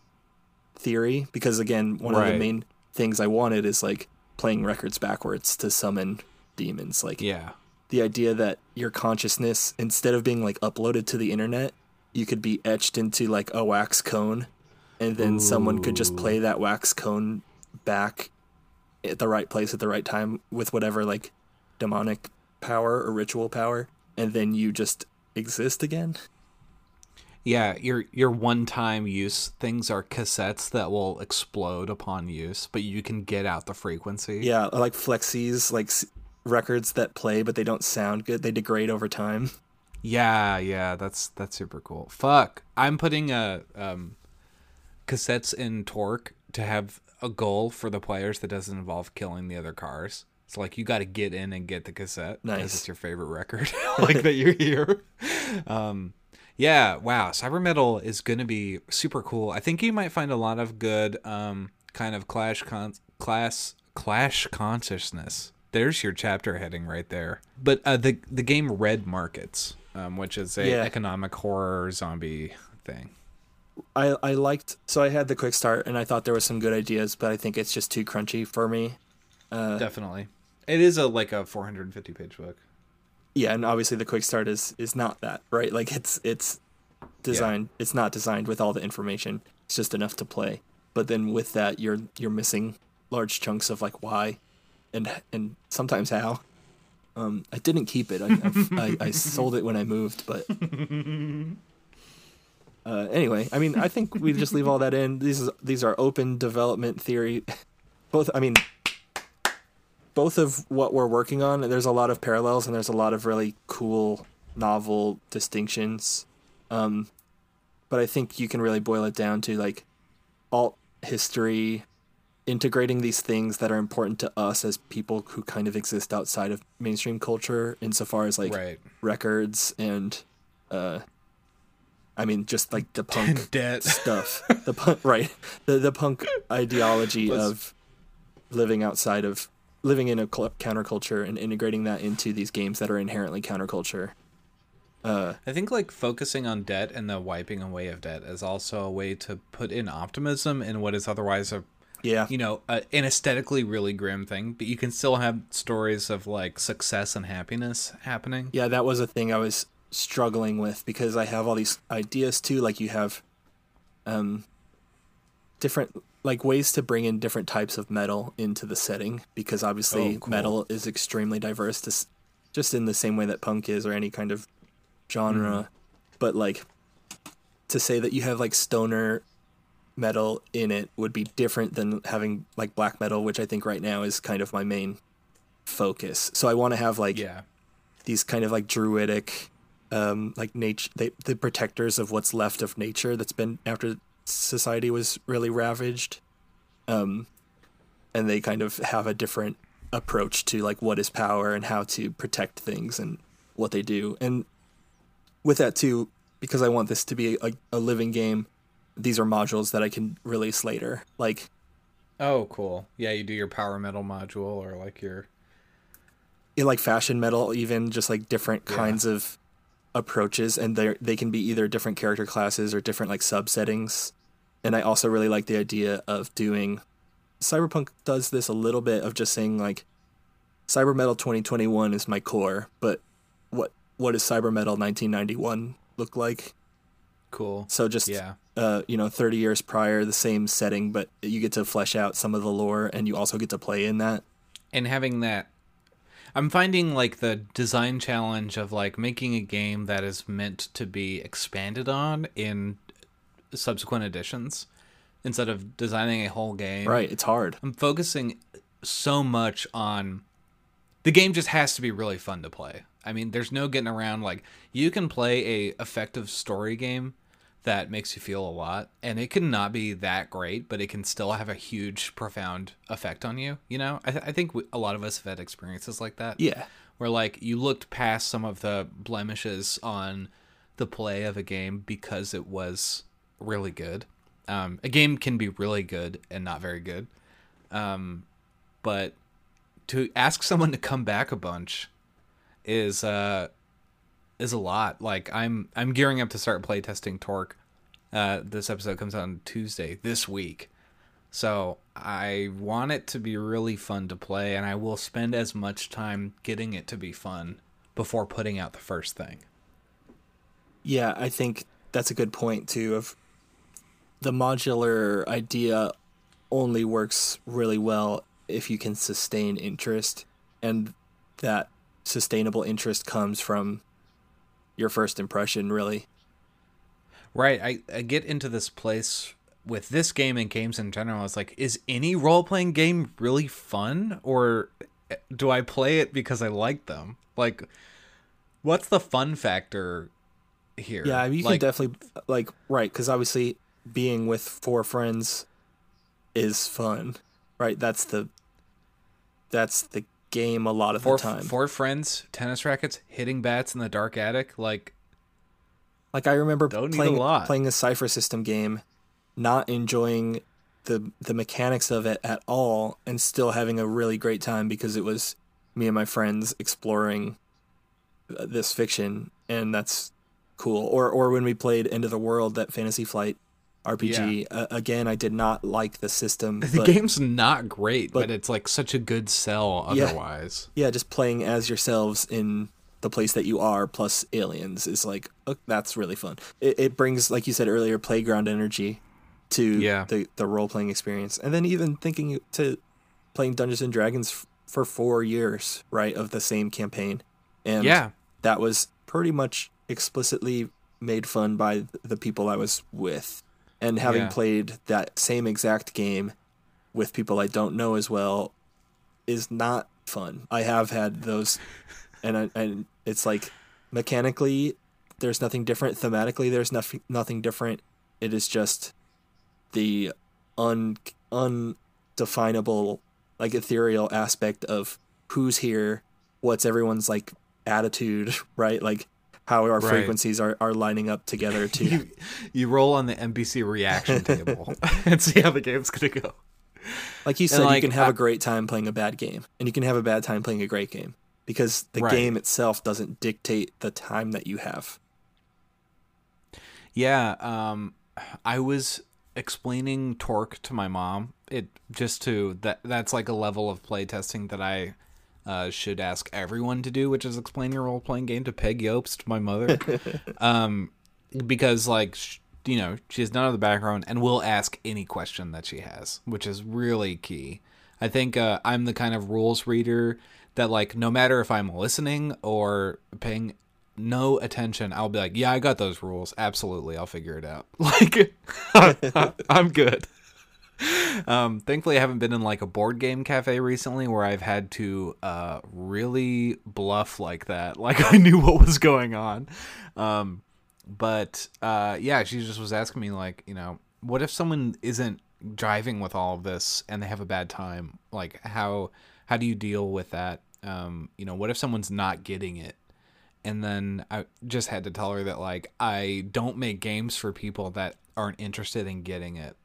theory, because again, one right. of the main things I wanted is like playing records backwards to summon demons. Like yeah. the idea that your consciousness, instead of being like uploaded to the internet, you could be etched into like a wax cone, and then Ooh. Someone could just play that wax cone back at the right place at the right time with whatever like demonic power or ritual power, and then you just exist again. Yeah, your your one-time use things are cassettes that will explode upon use, but you can get out the frequency. Yeah, like flexies, like records that play but they don't sound good, they degrade over time. Yeah, yeah, that's that's super cool. Fuck, I'm putting a um, cassettes in Torque to have a goal for the players that doesn't involve killing the other cars. It's like you got to get in and get the cassette because nice. It's your favorite record, like that you hear. Um, yeah, wow, Cybermetal is gonna be super cool. I think you might find a lot of good um, kind of clash con- class clash consciousness. There's your chapter heading right there. But uh, the the game Red Markets. Um, which is a yeah. economic horror zombie thing. I, I liked... So I had the quick start, and I thought there were some good ideas, but I think it's just too crunchy for me. Uh, Definitely. It is a like a four hundred fifty page book. Yeah, and obviously the quick start is, is not that, right? Like, it's it's designed... Yeah. It's not designed with all the information. It's just enough to play. But then with that, you're you're missing large chunks of, like, why and and sometimes how. Um, I didn't keep it. I, I, I sold it when I moved, but uh, anyway, I mean, I think we just leave all that in. These is, these are open development theory. Both, I mean, both of what we're working on. There's a lot of parallels, and there's a lot of really cool, novel distinctions. Um, but I think you can really boil it down to like alt history. Integrating these things that are important to us as people who kind of exist outside of mainstream culture, insofar as like right. records and uh, I mean, just like the punk stuff, the punk, right? The the punk ideology Let's... of living outside of living in a counterculture and integrating that into these games that are inherently counterculture. Uh, I think like focusing on debt and the wiping away of debt is also a way to put in optimism in what is otherwise a, yeah, you know, a, an aesthetically really grim thing, but you can still have stories of like success and happiness happening. Yeah, that was a thing I was struggling with, because I have all these ideas too. Like you have, um, different like ways to bring in different types of metal into the setting, because obviously oh, cool. metal is extremely diverse, to, just in the same way that punk is, or any kind of genre. Mm-hmm. But like to say that you have like stoner metal in it would be different than having like black metal, which I think right now is kind of my main focus. So I want to have like yeah. these kind of like druidic um like nature, they, the protectors of what's left of nature that's been after society was really ravaged, um and they kind of have a different approach to like what is power and how to protect things and what they do. And with that too, because I want this to be a, a living game, these are modules that I can release later. Like, oh, cool. Yeah, you do your power metal module, or like your, in like fashion metal, even just like different yeah. kinds of approaches, and they they can be either different character classes or different like subsettings. And I also really like the idea of doing, Cyberpunk does this a little bit, of just saying like, Cybermetal twenty twenty-one is my core, but what. what does Cybermetal nineteen ninety-one look like? Cool. So just, yeah. uh, you know, thirty years prior, the same setting, but you get to flesh out some of the lore, and you also get to play in that. And having that, I'm finding like the design challenge of like making a game that is meant to be expanded on in subsequent editions, instead of designing a whole game. Right. It's hard. I'm focusing so much on the game just has to be really fun to play. I mean, there's no getting around, like, you can play a effective story game that makes you feel a lot, and it can not be that great, but it can still have a huge, profound effect on you, you know? I, th- I think we, a lot of us have had experiences like that. Yeah. Where, like, you looked past some of the blemishes on the play of a game because it was really good. Um, a game can be really good and not very good. Um, but to ask someone to come back a bunch... is uh is a lot. Like I'm I'm gearing up to start playtesting Torque. Uh this episode comes out on Tuesday this week. So I want it to be really fun to play, and I will spend as much time getting it to be fun before putting out the first thing. Yeah, I think that's a good point too, of the modular idea only works really well if you can sustain interest, and that sustainable interest comes from your first impression, really. Right. I, I get into this place with this game and games in general. It's like, is any role-playing game really fun, or do I play it because I like them? Like, what's the fun factor here? Yeah, you like, can definitely, like, right, because obviously being with four friends is fun, right? That's the, that's the game a lot of four, the time. Four friends, tennis rackets, hitting bats in the dark attic, like like I remember playing a, playing a Cypher system game, not enjoying the the mechanics of it at all, and still having a really great time because it was me and my friends exploring this fiction, and that's cool. Or or when we played Into the World, that Fantasy Flight R P G. Yeah. Uh, again, I did not like the system. The but, game's not great, but, but it's like such a good sell otherwise. Yeah, yeah, just playing as yourselves in the place that you are, plus aliens, is like, oh, that's really fun. It, it brings, like you said earlier, playground energy to yeah. the, the role-playing experience. And then even thinking to playing Dungeons and Dragons f- for four years, right, of the same campaign. And yeah. that was pretty much explicitly made fun by the people I was with. And having yeah. played that same exact game with people I don't know as well is not fun. I have had those, and I, and it's like mechanically there's nothing different, thematically there's nothing nothing different. It is just the un undefinable, like ethereal aspect of who's here, what's everyone's like attitude, right? Like how our right. frequencies are, are lining up together to you, you roll on the N B C reaction table and see how the game's gonna go. Like you said, like, you can have I, a great time playing a bad game, and you can have a bad time playing a great game, because the right. game itself doesn't dictate the time that you have. Yeah, um, I was explaining Torque to my mom. It just to that that's like a level of play testing that I uh, should ask everyone to do, which is explain your role playing game to Peg Yopst, my mother, um, because like. Sh- you know, she has none of the background and will ask any question that she has, which is really key. I think uh, I'm the kind of rules reader that, like, no matter if I'm listening or paying no attention, I'll be like, yeah, I got those rules. Absolutely. I'll figure it out. Like, I'm good. Um, thankfully, I haven't been in, like, a board game cafe recently where I've had to uh, really bluff like that. Like, I knew what was going on. Um But, uh, yeah, she just was asking me, like, you know, what if someone isn't driving with all of this and they have a bad time? Like, how how do you deal with that? Um, you know, what if someone's not getting it? And then I just had to tell her that, like, I don't make games for people that aren't interested in getting it.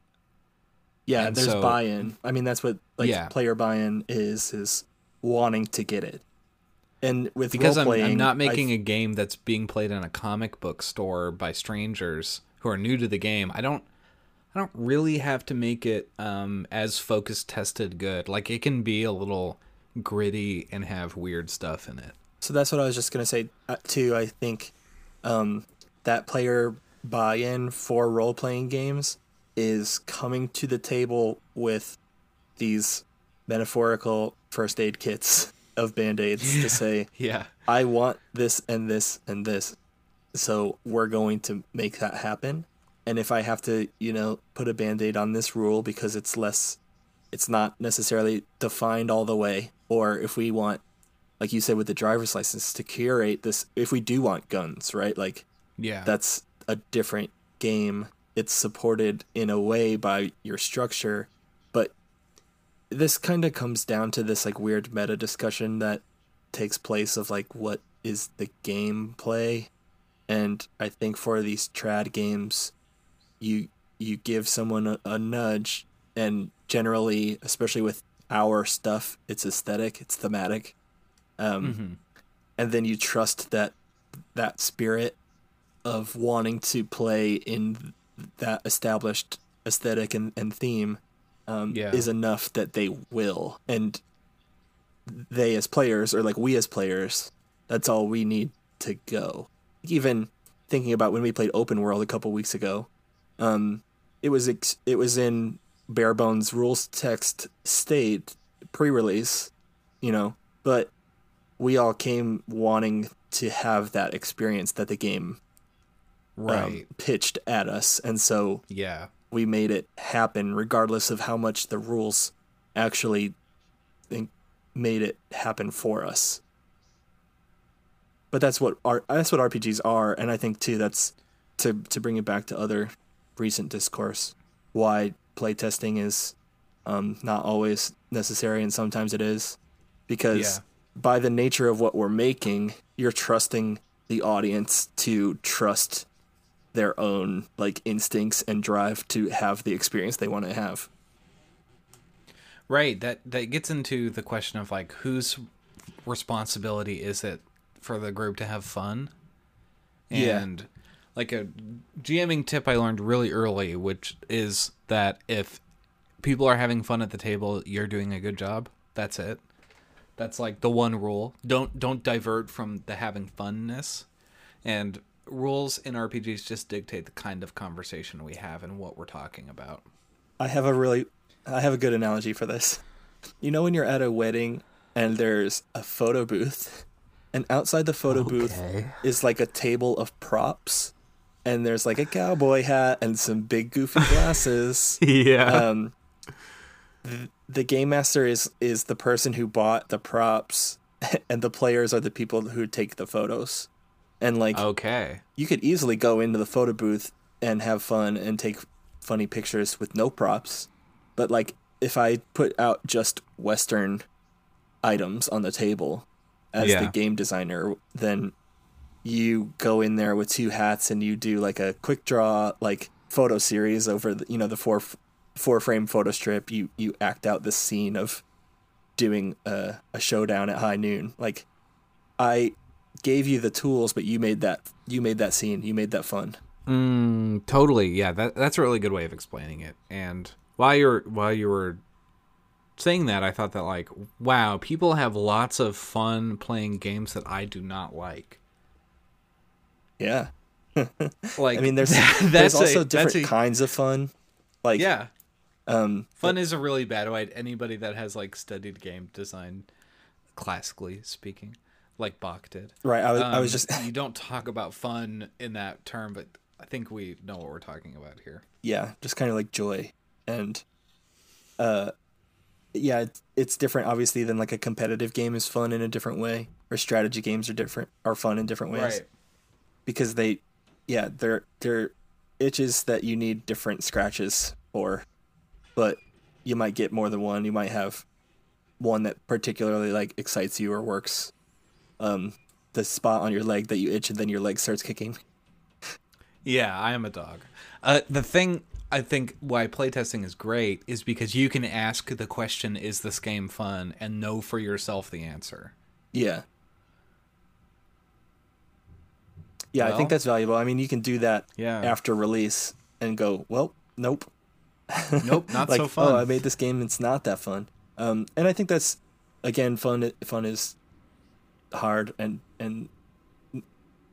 Yeah, and there's so, buy-in. I mean, that's what, like, yeah. player buy-in is, is wanting to get it. And with because I'm, I'm not making I, a game that's being played in a comic book store by strangers who are new to the game. I don't, I don't really have to make it um, as focus tested good. Like it can be a little gritty and have weird stuff in it. So that's what I was just gonna say uh, too. I think um, that player buy-in for role playing games is coming to the table with these metaphorical first aid kits. Of Band-Aids yeah, to say, yeah, I want this and this and this, so we're going to make that happen. And if I have to, you know, put a Band-Aid on this rule because it's less, it's not necessarily defined all the way, or if we want, like you said with the driver's license, to curate this, if we do want guns, right? Like, yeah, that's a different game. It's supported in a way by your structure, but this kind of comes down to this like weird meta discussion that takes place of like what is the gameplay, and I think for these trad games, you you give someone a, a nudge, and generally, especially with our stuff, it's aesthetic, it's thematic, um, mm-hmm. and then you trust that that spirit of wanting to play in that established aesthetic and, and theme. Um, yeah. is enough that they will, and they as players, or like we as players, that's all we need to go. Even thinking about when we played Open World a couple weeks ago, um, it was ex- it was in bare bones rules text state pre-release, you know, but we all came wanting to have that experience that the game right. um, pitched at us, and so yeah. we made it happen regardless of how much the rules actually made it happen for us. But that's what our, that's what R P Gs are. And I think too, that's to, to bring it back to other recent discourse, why playtesting is um, not always necessary. And sometimes it is because yeah. by the nature of what we're making, you're trusting the audience to trust their own like instincts and drive to have the experience they want to have. Right. That, that gets into the question of like, whose responsibility is it for the group to have fun? And yeah. like a GMing tip I learned really early, which is that if people are having fun at the table, you're doing a good job. That's it. That's like the one rule. Don't, don't divert from the having funness. And rules in R P Gs just dictate the kind of conversation we have and what we're talking about. I have a really, I have a good analogy for this. You know when you're at a wedding and there's a photo booth, and outside the photo okay. booth is like a table of props, and there's like a cowboy hat and some big goofy glasses. yeah. Um, th- the game master is is the person who bought the props, and the players are the people who take the photos. And like, okay, you could easily go into the photo booth and have fun and take funny pictures with no props. But like, if I put out just Western items on the table as yeah. the game designer, then you go in there with two hats and you do like a quick draw, like photo series over the, you know, the four four frame photo strip. You, you act out this scene of doing a, a showdown at high noon. Like I gave you the tools, but you made that, you made that scene, you made that fun. Mm, totally. Yeah. That, that's a really good way of explaining it. And while you're, while you were saying that, I thought that like, wow, people have lots of fun playing games that I do not like. Yeah. Like, I mean, there's, that, there's also a, different a, kinds of fun. Like, yeah. Um, fun but, is a really bad word. Anybody that has like studied game design, classically speaking, like Bach did. Right. I was, um, I was just, you don't talk about fun in that term, but I think we know what we're talking about here. Yeah. Just kind of like joy and, uh, yeah, it's, it's different obviously than like a competitive game is fun in a different way, or strategy games are different, are fun in different ways. Right. Because they, yeah, they're, they're itches that you need different scratches for, but you might get more than one. You might have one that particularly like excites you or works. Um, the spot on your leg that you itch and then your leg starts kicking. Yeah, I am a dog. Uh, the thing I think why playtesting is great is because you can ask the question, is this game fun? And know for yourself the answer. Yeah. Yeah, well, I think that's valuable. I mean, you can do that yeah. after release and go, well, nope. Nope, not like, so fun. Oh, I made this game. It's not that fun. Um, and I think that's, again, fun. Fun is hard and, and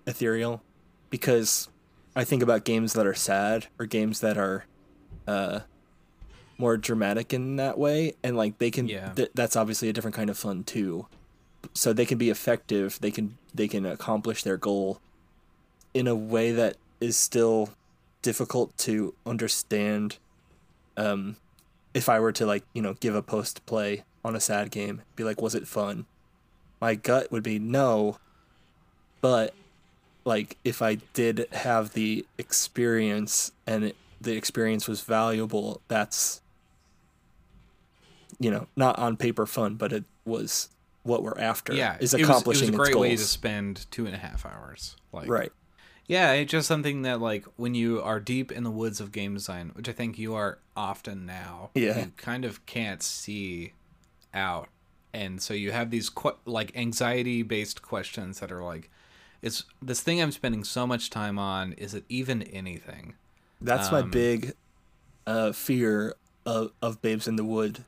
ethereal, because I think about games that are sad or games that are uh, more dramatic in that way. And like they can, yeah. th- that's obviously a different kind of fun too. So they can be effective. They can, they can accomplish their goal in a way that is still difficult to understand. Um, if I were to like, you know, give a post play on a sad game, be like, was it fun? My gut would be no, but like if I did have the experience and it, the experience was valuable, that's, you know, not on paper fun, but it was what we're after. Yeah, is accomplishing its goals. It was a great way to spend two and a half hours. Like, right. Yeah, it's just something that, like, when you are deep in the woods of game design, which I think you are often now, yeah. you kind of can't see out. And so you have these, qu- like, anxiety-based questions that are like, "It's this thing I'm spending so much time on, is it even anything?" That's um, my big uh, fear of, of Babes in the Wood,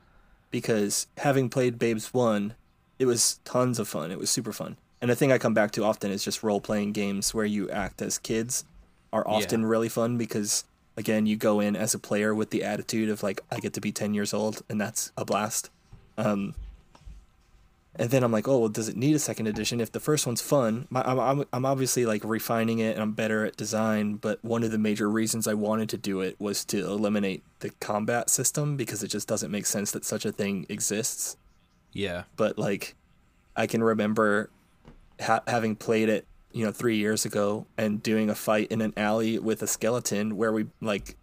because having played Babes one, it was tons of fun. It was super fun. And the thing I come back to often is just role-playing games where you act as kids are often yeah. really fun because, again, you go in as a player with the attitude of, like, I get to be ten years old, and that's a blast. Um, and then I'm like, oh, well, does it need a second edition? If the first one's fun, my, I'm, I'm I'm obviously, like, refining it, and I'm better at design, but one of the major reasons I wanted to do it was to eliminate the combat system because it just doesn't make sense that such a thing exists. Yeah. But, like, I can remember... Ha- having played it, you know, three years ago and doing a fight in an alley with a skeleton where we like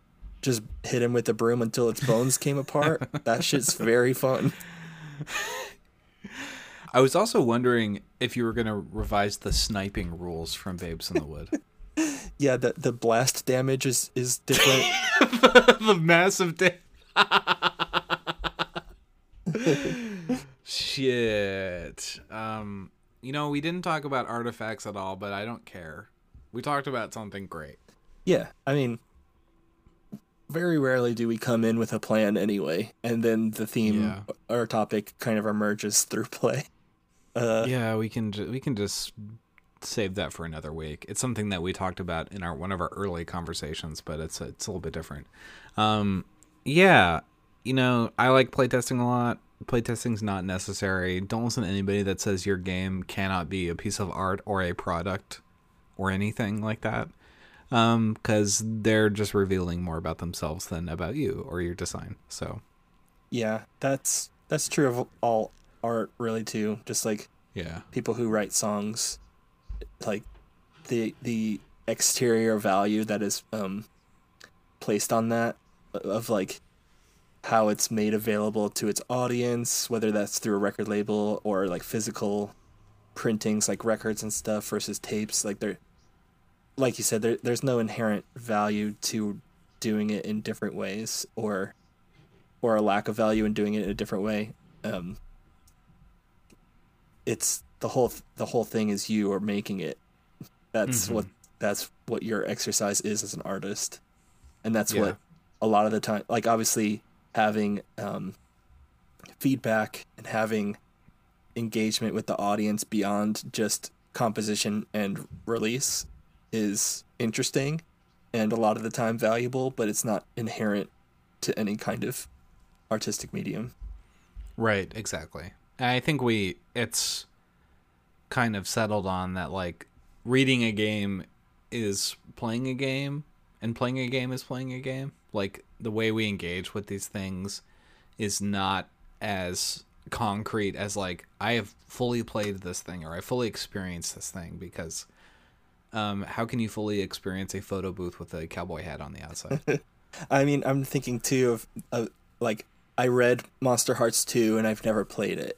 just hit him with a broom until its bones came apart. That shit's very fun. I was also wondering if you were going to revise the sniping rules from Babes in the Wood. Yeah, the the blast damage is, is different. the, the massive damage. Shit. Um... You know, we didn't talk about artifacts at all, but I don't care. We talked about something great. Yeah, I mean, very rarely do we come in with a plan anyway, and then the theme yeah. or topic kind of emerges through play. Uh, yeah, we can ju- we can just save that for another week. It's something that we talked about in our one of our early conversations, but it's a, it's a little bit different. Um, yeah, you know, I like playtesting a lot. Playtesting's not necessary. Don't listen to anybody that says your game cannot be a piece of art or a product or anything like that, um, because they're just revealing more about themselves than about you or your design. So, yeah, that's that's true of all art, really, too. Just like yeah, people who write songs, like the the exterior value that is um, placed on that of like. How it's made available to its audience, whether that's through a record label or like physical printings like records and stuff versus tapes. Like there, like you said, there there's no inherent value to doing it in different ways, or or a lack of value in doing it in a different way. Um, it's the whole the whole thing is you are making it. That's mm-hmm. what that's what your exercise is as an artist, and that's yeah. what a lot of the time. Like obviously having um, feedback and having engagement with the audience beyond just composition and release is interesting and a lot of the time valuable, but it's not inherent to any kind of artistic medium. Right, exactly. I think we it's kind of settled on that, like, reading a game is playing a game and playing a game is playing a game. Like, the way we engage with these things is not as concrete as, like, I have fully played this thing or I fully experienced this thing, because um how can you fully experience a photo booth with a cowboy hat on the outside? I mean, I'm thinking too of uh, like, I read Monster Hearts two and I've never played it.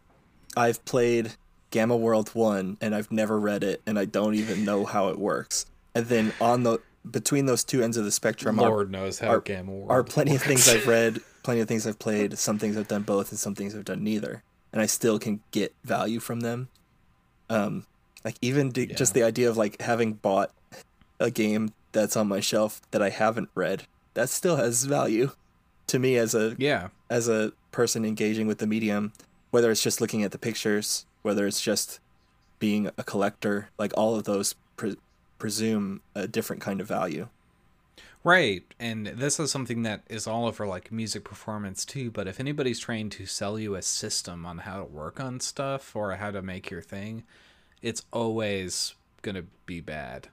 I've played Gamma World one and I've never read it, and I don't even know how it works. And then on the between those two ends of the spectrum, Lord are, knows how are, Gamma World are plenty works. Of things I've read, plenty of things I've played, some things I've done both, and some things I've done neither, and I still can get value from them. Um, like even d- yeah. just the idea of, like, having bought a game that's on my shelf that I haven't read, that still has value to me as a yeah as a person engaging with the medium, whether it's just looking at the pictures, whether it's just being a collector. Like, all of those pre- presume a different kind of value. Right, and this is something that is all over, like, music performance too, but if anybody's trying to sell you a system on how to work on stuff or how to make your thing, it's always going to be bad.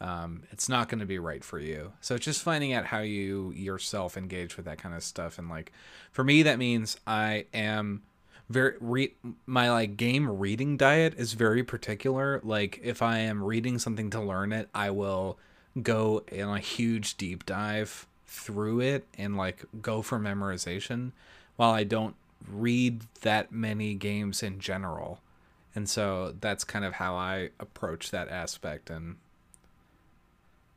Um, it's not going to be right for you. So just finding out how you yourself engage with that kind of stuff. And, like, for me, that means I am very, re- my like game reading diet is very particular. Like, if I am reading something to learn it, I will go in a huge deep dive through it and, like, go for memorization, while I don't read that many games in general. And so that's kind of how I approach that aspect. And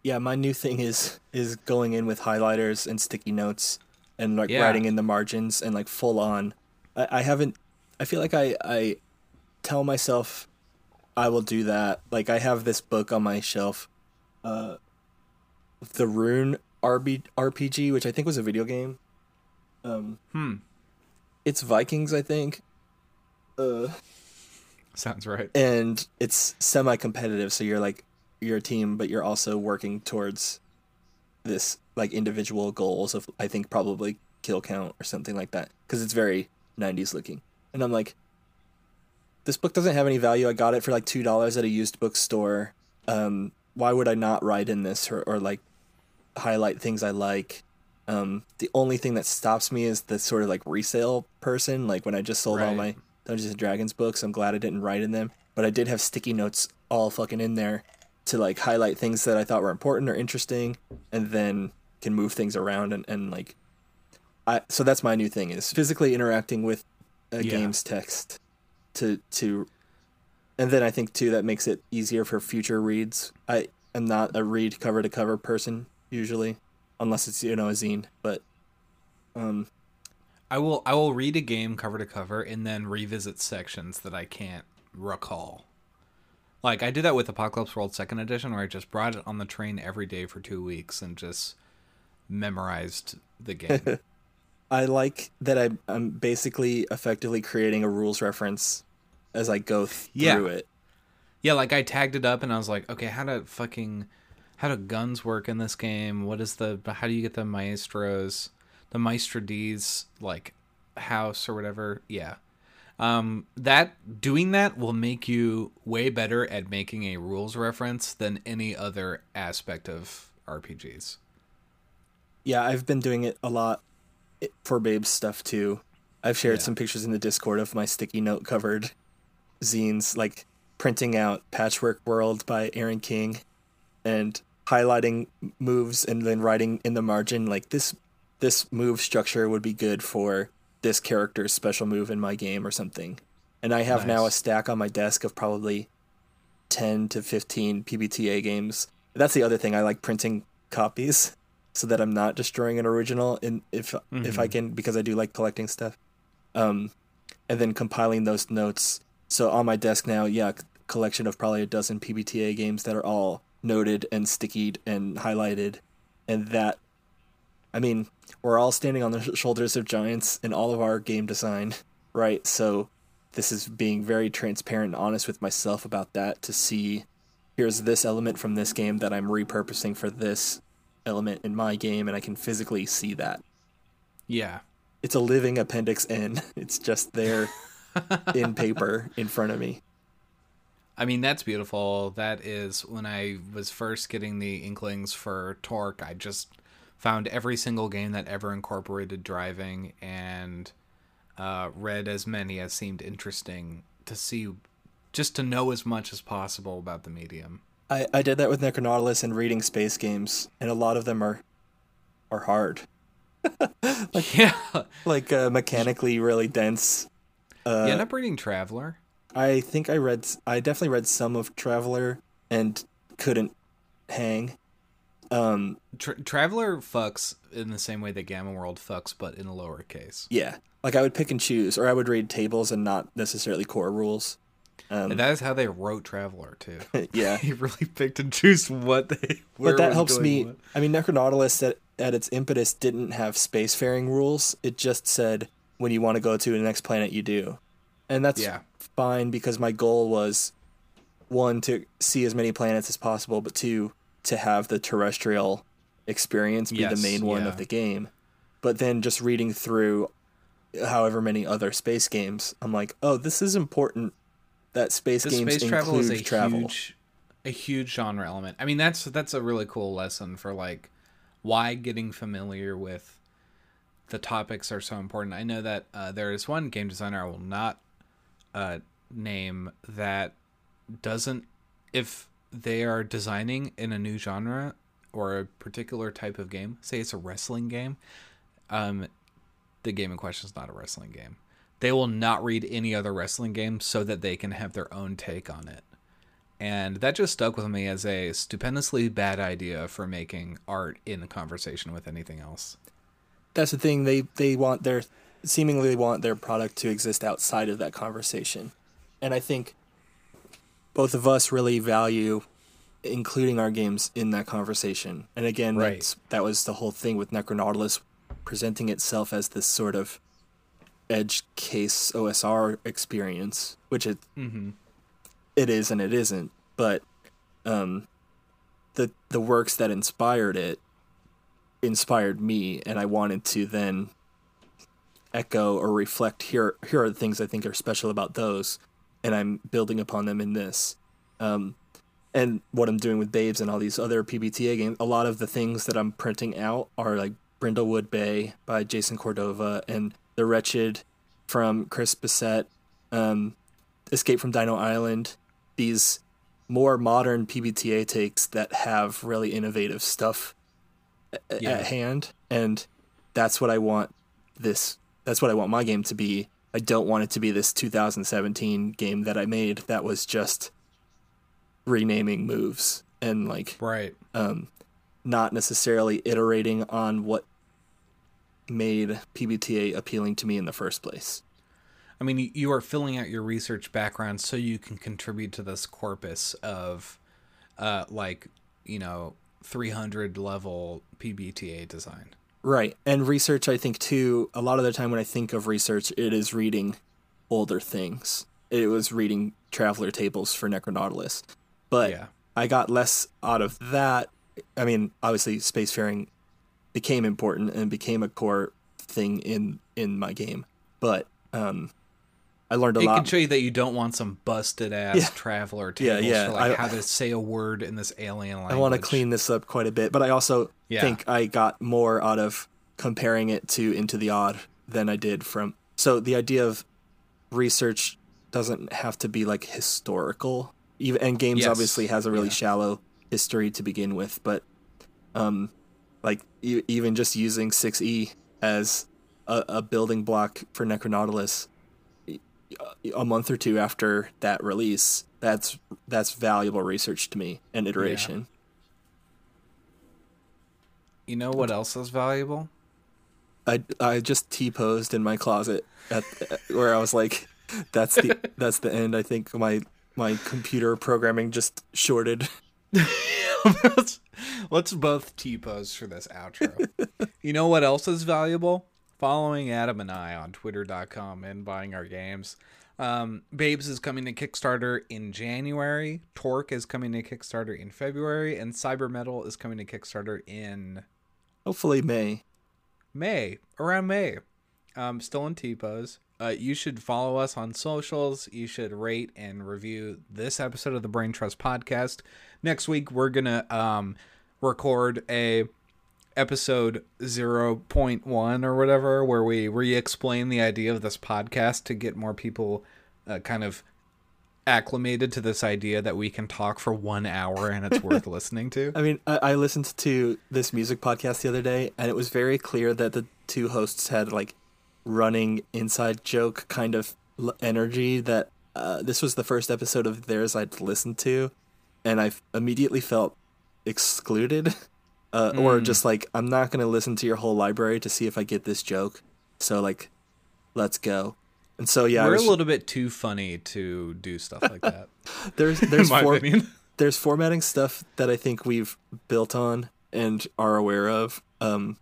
yeah, my new thing is is going in with highlighters and sticky notes and, like, yeah. writing in the margins and, like, full on. I, I haven't I feel like I, I tell myself I will do that. Like, I have this book on my shelf, uh the Rune R B, R P G, which I think was a video game. Um hmm. It's Vikings, I think. Uh Sounds right. And it's semi-competitive, so you're, like, you're a team, but you're also working towards this, like, individual goals of, I think, probably kill count or something like that, because it's very nineties looking. And I'm like, this book doesn't have any value. I got it for, like, two dollars at a used bookstore. Um, why would I not write in this or, or like, highlight things I like? Um, the only thing that stops me is the sort of, like, resale person. Like, when I just sold right. all my Dungeons and Dragons books, I'm glad I didn't write in them, but I did have sticky notes all fucking in there to, like, highlight things that I thought were important or interesting, and then can move things around and, and like, I so that's my new thing, is physically interacting with a yeah. game's text to to, and then I think too that makes it easier for future reads. I am not a read cover to cover person usually, unless it's, you know, a zine, but um. I will I will read a game cover to cover and then revisit sections that I can't recall. Like, I did that with Apocalypse World second Edition, where I just brought it on the train every day for two weeks and just memorized the game. I like that I, I'm basically effectively creating a rules reference as I go th- yeah. through it. Yeah, like, I tagged it up and I was like, okay, how do fucking how do guns work in this game? What is the how do you get the maestros? The Maestro D's, like, house or whatever. Yeah. Um, that doing that will make you way better at making a rules reference than any other aspect of R P Gs. Yeah, I've been doing it a lot for Babe's stuff too. I've shared yeah. some pictures in the Discord of my sticky note covered zines, like printing out Patchwork World by Aaron King and highlighting moves and then writing in the margin, like, this This move structure would be good for this character's special move in my game or something. And I have nice. now a stack on my desk of probably ten to fifteen P B T A games. That's the other thing. I like printing copies so that I'm not destroying an original, and if mm-hmm. if I can, because I do like collecting stuff. Um, and then compiling those notes. So on my desk now, yeah, collection of probably a dozen P B T A games that are all noted and stickied and highlighted. And that, I mean, we're all standing on the shoulders of giants in all of our game design, right? So this is being very transparent and honest with myself about that, to see, here's this element from this game that I'm repurposing for this element in my game, and I can physically see that. Yeah. It's a living Appendix N. It's just there in paper in front of me. I mean, that's beautiful. That is, when I was first getting the inklings for Torque, I just found every single game that ever incorporated driving, and uh, read as many as seemed interesting to see, just to know as much as possible about the medium. I, I did that with Necronautilus and reading space games, and a lot of them are are hard. like, yeah. Like uh, mechanically really dense. Uh, you end up reading Traveller. I think I read, I definitely read some of Traveller and couldn't hang. Um, Tra- Traveller fucks in the same way that Gamma World fucks, but in a lowercase. Yeah. Like I would pick and choose, or I would read tables and not necessarily core rules. Um, and that is how they wrote Traveller, too. Yeah. He really picked and choose what they were. But that helps me. With. I mean, Necronautilus at, at its impetus didn't have spacefaring rules. It just said, when you want to go to the next planet, you do. And that's yeah. fine, because my goal was, one, to see as many planets as possible, but two, to have the terrestrial experience be yes, the main one yeah. of the game. But then just reading through however many other space games, I'm like, oh, this is important that space the games space travel include is a travel. Huge, a huge genre element. I mean, that's that's a really cool lesson for, like, why getting familiar with the topics are so important. I know that uh, there is one game designer I will not uh, name that doesn't, if they are designing in a new genre or a particular type of game, say it's a wrestling game, um, the game in question is not a wrestling game. They will not read any other wrestling game so that they can have their own take on it. And that just stuck with me as a stupendously bad idea for making art in a conversation with anything else. That's the thing. They, they want their, seemingly want their product to exist outside of that conversation. And I think both of us really value including our games in that conversation. And again, right. that's, that was the whole thing with Necronautilus presenting itself as this sort of edge case O S R experience, which it mm-hmm. it is and it isn't. But um, the the works that inspired it inspired me, and I wanted to then echo or reflect, here here are the things I think are special about those, and I'm building upon them in this. Um, and what I'm doing with Babes and all these other P B T A games, a lot of the things that I'm printing out are like Brindlewood Bay by Jason Cordova and The Wretched from Chris Bissett, um, Escape from Dino Island, these more modern P B T A takes that have really innovative stuff yeah. at hand. And that's what I want this, that's what I want my game to be. I don't want it to be this two thousand seventeen game that I made that was just renaming moves and like right. um, not necessarily iterating on what made P B T A appealing to me in the first place. I mean, you are filling out your research background so you can contribute to this corpus of uh, like, you know, three hundred level P B T A design. Right. And research, I think, too, a lot of the time when I think of research, it is reading older things. It was reading Traveller tables for Necronautilus. But yeah. I got less out of that. I mean, obviously, spacefaring became important and became a core thing in, in my game. But um, I learned a it lot. It can show you that you don't want some busted-ass yeah. Traveller tables yeah, yeah. for like I, how to say a word in this alien language. I want to clean this up quite a bit, but I also yeah. think I got more out of comparing it to Into the Odd than I did from... So the idea of research doesn't have to be like historical. Even, and games yes. obviously has a really yeah. shallow history to begin with, but... um. Like, even just using six E as a, a building block for Necronautilus, a month or two after that release, that's that's valuable research to me and iteration. Yeah. You know what else is valuable? I, I just T-posed in my closet at, at where I was like, that's the that's the end. I think my my computer programming just shorted. let's, let's both T-pose for this outro. You know what else is valuable? Following Adam and I on twitter dot com and buying our games. Um, Babes is coming to Kickstarter in January. Torque is coming to Kickstarter in February. And Cybermetal is coming to Kickstarter in... Hopefully May. May. Around May. Um, still in T-pose. Uh, you should follow us on socials. You should rate and review this episode of the Brain Trust Podcast. Next week, we're going to um, record a... episode zero point one or whatever, where we re-explain the idea of this podcast to get more people uh, kind of acclimated to this idea that we can talk for one hour and it's worth listening to. I mean, I-, I listened to this music podcast the other day, and it was very clear that the two hosts had like running inside joke kind of l- energy that uh, this was the first episode of theirs I'd listened to, and I immediately felt excluded. Uh, or mm. just like, I'm not going to listen to your whole library to see if I get this joke. So like, let's go. And so, yeah, we're was... a little bit too funny to do stuff like that. there's, there's, for... there's formatting stuff that I think we've built on and are aware of. Um,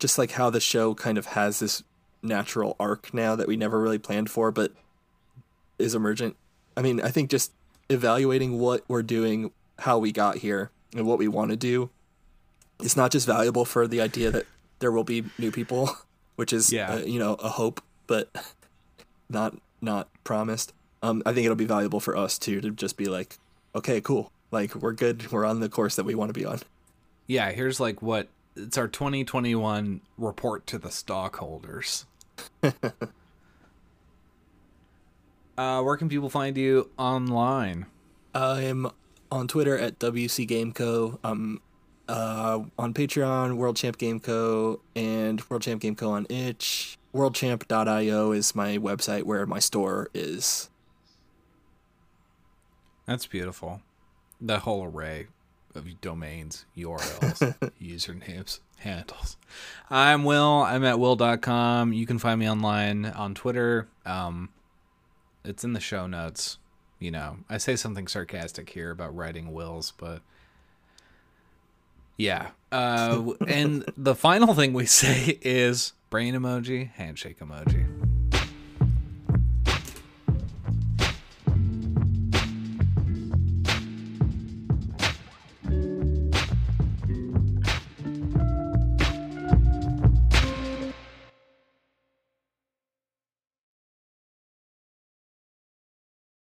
just like how the show kind of has this natural arc now that we never really planned for, but is emergent. I mean, I think just evaluating what we're doing, how we got here, and what we want to do, it's not just valuable for the idea that there will be new people, which is, yeah. uh, you know, a hope, but not not promised. Um, I think it'll be valuable for us, too, to just be like, okay, cool. Like, we're good. We're on the course that we want to be on. Yeah, here's like what, it's our twenty twenty-one report to the stockholders. uh, where can people find you online? I am... on Twitter at W C Game Co. Um, uh, on Patreon, WorldChamp Game Co. and WorldChamp Game Co. on itch. world champ dot io is my website where my store is. That's beautiful. The whole array of domains, U R Ls, usernames, handles. I'm Will. I'm at will dot com. You can find me online on Twitter. Um, it's in the show notes. You know, I say something sarcastic here about writing wills, but yeah. Uh, and the final thing we say is brain emoji, handshake emoji.